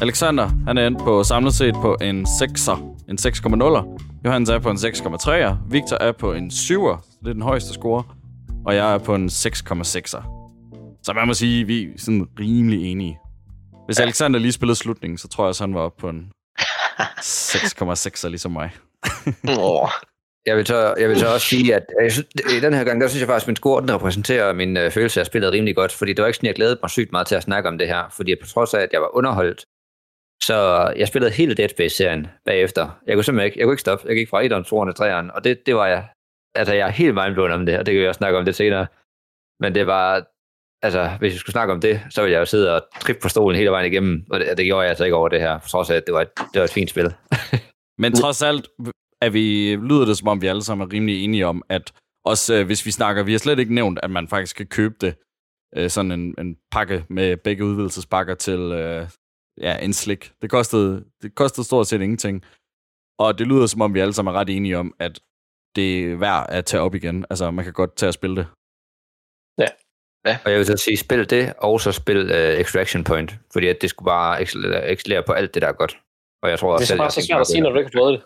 Alexander, han er endt på samlet set på en 6'er, en 6,0'er. Johannes er på en 6,3'er, Victor er på en 7'er, det er den højeste score, og jeg er på en 6,6'er. Så man må sige, vi er sådan rimelig enige. Hvis Alexander lige spillede slutningen, så tror jeg også, han var oppe på en 6,6'er ligesom mig. Jeg vil så også sige, at i den her gang, der synes jeg faktisk, at min score, den repræsenterer min følelse af spillet rimelig godt, fordi det var ikke sådan, jeg glædede mig sygt meget til at snakke om det her, fordi på trods af, at jeg var underholdt, så jeg spillede hele Dead Space-serien bagefter. Jeg kunne ikke stoppe. Jeg gik fra 1'eren, 2'eren, 3'eren, og det var jeg. Altså, jeg er helt mindblown om det, og det kan jeg også snakke om det senere. Men det var, altså, hvis jeg skulle snakke om det, så ville jeg jo sidde og trippe på stolen hele vejen igennem, og det gjorde jeg altså ikke over det her, på trods af, at det var et fint spil. Men trods alt, lyder det som om, vi alle sammen er rimelig enige om, at også hvis vi snakker, vi har slet ikke nævnt, at man faktisk kan købe det, sådan en pakke med begge udvidelsespakker til en slik. Det kostede stort set ingenting. Og det lyder som om, vi alle sammen er ret enige om, at det er værd at tage op igen. Altså, man kan godt tage og spille det. Ja. Og jeg vil så sige, spil det, og så spil Extraction Point, fordi at det skulle bare excellere på alt det, der er godt. Og jeg tror, det er bare så svært at sige, når du ikke har prøvet det.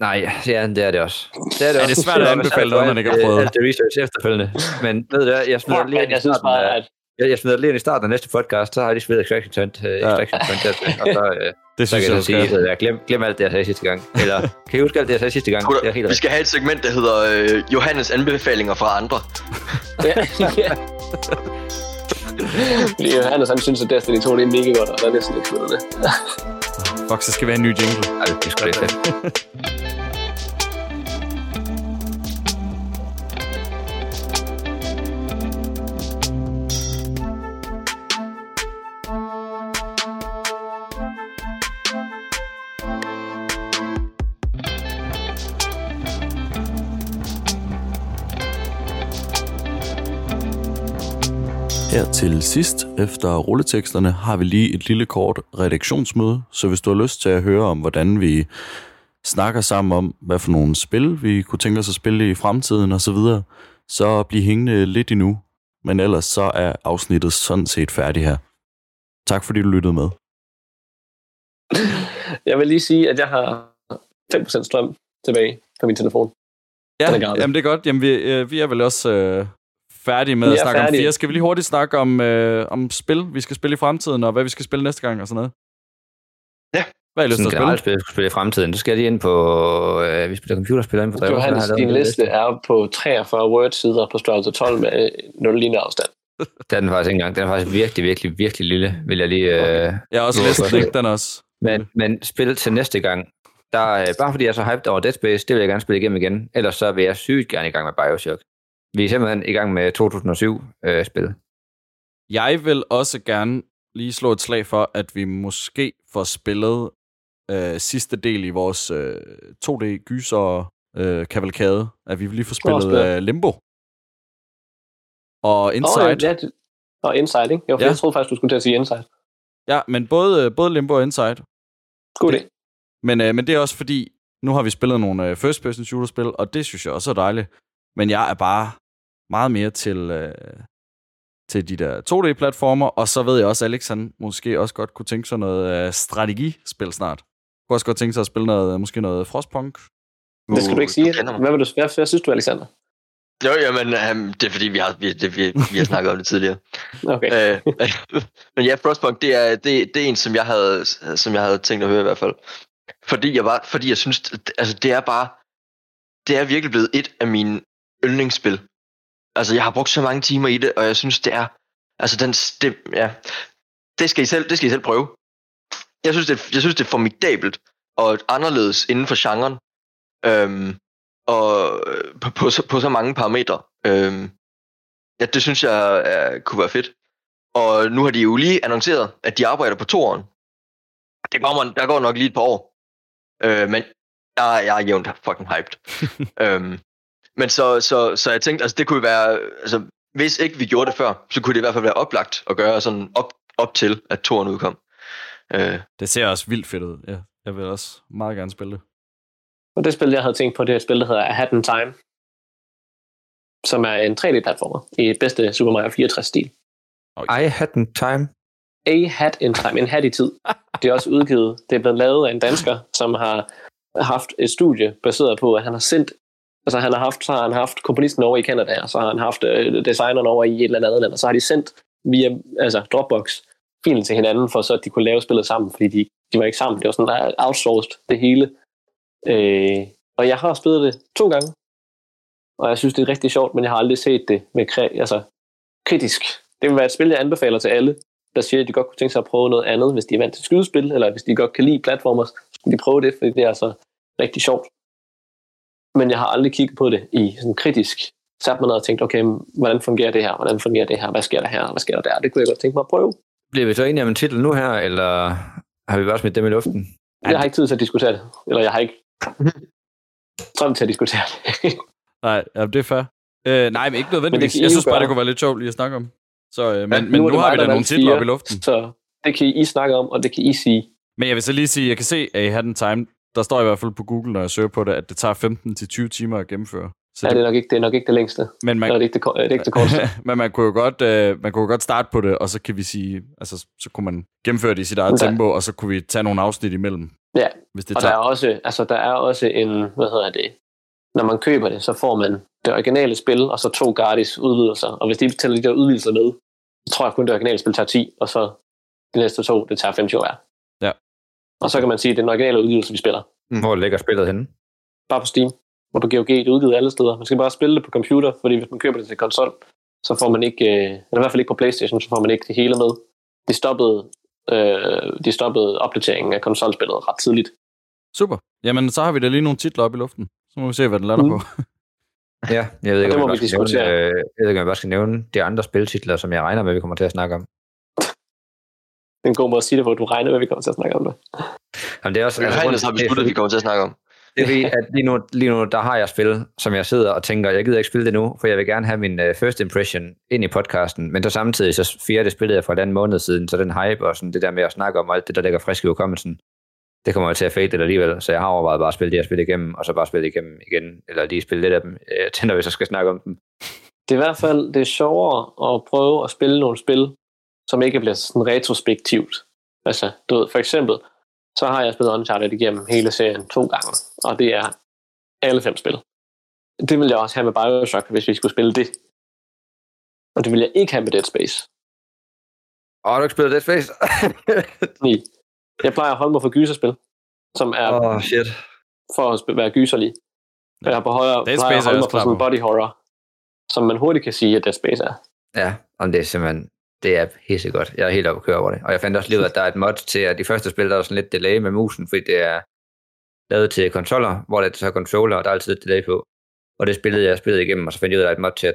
Nej, ja, det er det også. Det er svært at anbefale noget, man ikke har prøvet. Det er research efterfølgende. Men ved du, jeg synes bare, at Jeg smider lige ind i starten af næste podcast, så har jeg lige smidt extraction point. Det synes jeg, glem alt det, jeg sagde sidste gang. Eller, kan I huske alt det, jeg sagde sidste gang? Vi skal have et segment, der hedder Johannes anbefalinger fra andre. Ja. Fordi Johannes, han synes, at Destiny 2 det er mega godt, og der er næsten ikke fedt af det. Fuck, så skal vi have en ny jingle. Ej, det skal det ikke. Her til sidst, efter rulleteksterne, har vi lige et lille kort redaktionsmøde, så hvis du har lyst til at høre om, hvordan vi snakker sammen om, hvad for nogle spil vi kunne tænke os at spille i fremtiden osv., så bliv hængende lidt endnu. Men ellers så er afsnittet sådan set færdigt her. Tak fordi du lyttede med. Jeg vil lige sige, at jeg har 5% strøm tilbage på min telefon. Ja, jamen det er godt. Jamen vi er vel også... færdig med at snakke om 4. Skal vi lige hurtigt snakke om spil, vi skal spille i fremtiden, og hvad vi skal spille næste gang og sådan noget? Ja. Hvad er I lyst til at spille? Generelt spille i fremtiden. Det skal jeg lige ind på... vi spiller computerspil ind på Drever. Johannes, din liste er på 43 Word-sider på størrelse 12 med 0 lignende afstand. Det er den faktisk ikke engang. Den er faktisk virkelig lille, vil jeg lige... Okay. Jeg har også læst den også. Men spil til næste gang. Bare fordi jeg er så hyped over Dead Space, det vil jeg gerne spille igennem igen. Ellers så vil jeg sygt gerne i gang med Bioshock. Vi er simpelthen i gang med 2007-spillet. Jeg vil også gerne lige slå et slag for, at vi måske får spillet sidste del i vores 2D-gyser-kavalkade. At vi vil lige få spillet Limbo. Og Inside. Og Inside, ikke? Jo, jeg troede faktisk, du skulle til at sige Inside. Ja, men både Limbo og Inside. God idé. Men det er også fordi, nu har vi spillet nogle first-person shooter-spil, og det synes jeg også er dejligt. Men jeg er bare meget mere til de der 2D-platformer, og så ved jeg også, at Alexander måske også godt kunne tænke sig noget strategispil snart. Jeg kunne også godt tænke sig at spille noget Frostpunk. Det skal du ikke sige. Hvad synes du, Alexander? Jo, jamen, det er fordi, vi har snakket om det tidligere. Okay. Men ja, Frostpunk, det er en, som jeg havde tænkt at høre i hvert fald. Fordi jeg synes, altså det er virkelig blevet et af mine yndlingsspil. Altså, jeg har brugt så mange timer i det, og jeg synes, det er... Altså, det skal I selv prøve. Jeg synes, det er formidabelt og anderledes inden for genren. Og på så mange parametre. Ja, det synes jeg kunne være fedt. Og nu har de jo lige annonceret, at de arbejder på 2'eren. Der går nok lige et par år. Men jeg er jævnt fucking hyped. Men så jeg tænkte, altså det kunne være, altså hvis ikke vi gjorde det før, så kunne det i hvert fald være oplagt at gøre sådan op til, at toren udkom. Det ser også vildt fedt ud, ja. Jeg vil også meget gerne spille det. Og det spil, jeg havde tænkt på, det er et spil, der hedder A Hat in Time, som er en 3D-platformer i bedste Super Mario 64-stil. I Hat in Time? A Hat in Time, en hat i tid. Det er også udgivet. Det er blevet lavet af en dansker, som har haft et studie baseret på, at han har sendt. Altså han har haft komponisten over i Canada, og så har han haft designeren over i et eller andet land, og så har de sendt via Dropbox-filen til hinanden, for så at de kunne lave spillet sammen, fordi de var ikke sammen. Det var sådan, der outsourced det hele. Og jeg har spillet det 2 gange, og jeg synes, det er rigtig sjovt, men jeg har aldrig set det med kritisk. Det vil være et spil, jeg anbefaler til alle, der siger, at de godt kunne tænke sig at prøve noget andet, hvis de er vant til skydespil, eller hvis de godt kan lide platformer, så skal de prøve det, fordi det er altså rigtig sjovt. Men jeg har aldrig kigget på det i sådan kritisk. Sat mig ned og tænkt, okay, hvordan fungerer det her? Hvordan fungerer det her? Hvad sker der her? Hvad sker der der? Det kunne jeg godt tænke mig at prøve. Bliver vi så enige om en titel nu her, eller har vi bare smidt dem i luften? Jeg har ikke tid til at diskutere det. Eller jeg har ikke drømt til at diskutere det. Nej, det er fair. Nej, men ikke nødvendigvis. Jeg synes bare, det kunne være lidt sjovt lige at snakke om. Så, men nu har vi da nogle titler op i luften. Så det kan I snakke om, og det kan I sige. Men jeg vil så lige sige, jeg kan se, at I havde en time. Der står i hvert fald på Google, når jeg søger på det, at det tager 15-20 timer at gennemføre. Så det er nok ikke det længste. Men man, det er ikke det korteste. Men man kunne jo godt, starte på det, og så kan vi sige, altså så kunne man gennemføre det i sit eget tempo, og så kunne vi tage nogle afsnit imellem. Ja. Hvis det og der er også en, når man køber det, så får man det originale spil og så 2 gratis udvidelser, og hvis de tæller de der udvidelser med, så tror jeg kun, det originale spil tager 10, og så de næste to, det tager 25 hver. Ja. Og så kan man sige, at det er den originale udgivelse, vi spiller. Hvor ligger spillet henne? Bare på Steam. Og på GOG, det er udgivet alle steder. Man skal bare spille det på computer, fordi hvis man køber det til konsol, så får man ikke, eller i hvert fald ikke på PlayStation, så får man ikke det hele med. De stoppede opdateringen af konsolspillet ret tidligt. Super. Jamen, så har vi da lige nogle titler op i luften. Så må vi se, hvad den lander på. Ja, jeg ved ikke, om jeg bare skal nævne de andre spiltitler, som jeg regner med, vi kommer til at snakke om. Det er en god måde at sige det, hvor du regner med, vi kommer til at snakke om det. Jamen, det er også, jeg regner, så har vi besluttet, vi kommer til at snakke om. Det er fordi, at lige nu, der har jeg spil, som jeg sidder og tænker, jeg gider ikke spille det nu, for jeg vil gerne have min first impression ind i podcasten, men så samtidig, så fjerde spillede jeg for et andet måned siden, så den hype og sådan det der med at snakke om alt det, der ligger frisk i hukommelsen, det kommer jeg til at fade alligevel, så jeg har overvejet bare at spille det, jeg spiller igennem, og så bare spille igennem igen, eller lige spille lidt af dem, når vi så skal snakke om dem. Det er i hvert fald, det er sjovere at prøve at spille nogle spil, som ikke bliver sådan retrospektivt. Altså, du ved, for eksempel, så har jeg spillet Uncharted igennem hele serien 2 gange, og det er alle 5 spil. Det ville jeg også have med Bioshock, hvis vi skulle spille det. Og det ville jeg ikke have med Dead Space. Har du ikke spillet Dead Space? Nej. Jeg plejer at holde mig for gyserspil, som er for at være gyserlig. Ja. Jeg har på højre plejer at holde mig for sådan body horror, som man hurtigt kan sige, at Dead Space er. Ja, og det er simpelthen... Det er pissegodt. Jeg er helt oppe at køre over det. Og jeg fandt også lige ud af, at der er et mod til, at de første spil, der er sådan lidt delay med musen, fordi det er lavet til konsoller, hvor det er så controller, og der er altid et delay på. Og det spillede jeg igennem, og så fandt jeg ud af, et mod til, at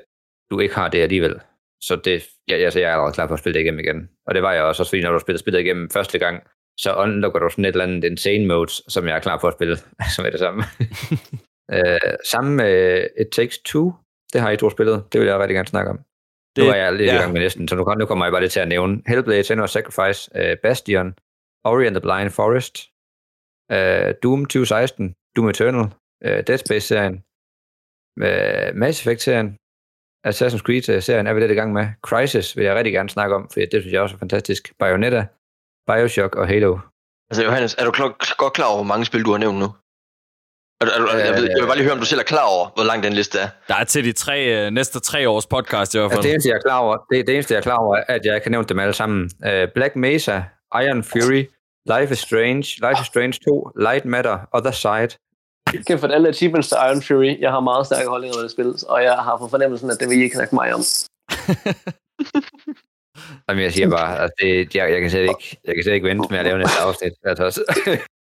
du ikke har det alligevel. Så det, jeg er allerede klar på at spille det igennem igen. Og det var jeg også, fordi når du spillede igennem første gang, så unlocker du sådan et eller andet insane modes, som jeg er klar på at spille, som er det samme. Sammen med It Takes Two, det har I to spillet. Det vil jeg rigtig gerne snakke om. Det, nu er jeg lidt i gang med næsten, så nu kommer jeg bare lidt til at nævne Hellblade, Senua's Sacrifice, Bastion, Ori and the Blind Forest, Doom 2016, Doom Eternal, Dead Space-serien, Mass Effect-serien, Assassin's Creed-serien er vi lidt i gang med, Crysis vil jeg rigtig gerne snakke om, for det synes jeg også er fantastisk, Bayonetta, Bioshock og Halo. Altså Johannes, er du godt klar over, hvor mange spil du har nævnt nu? Jeg vil bare lige høre, om du selv er klar over, hvor lang den liste er. Der er til de næste 3 års podcast i hvert fald. Altså, det eneste, jeg er klar over, er, at jeg kan nævne dem alle sammen. Black Mesa, Iron Fury, Life is Strange 2, Light Matter, Other Side. Jeg kan få alle achievements til Iron Fury. Jeg har meget stærke holdninger, når det spilles, og jeg har på fornemmelsen, at det vil I ikke snakke mig om. Jamen, jeg siger bare, at jeg kan slet ikke vente med at lave næste afsnit.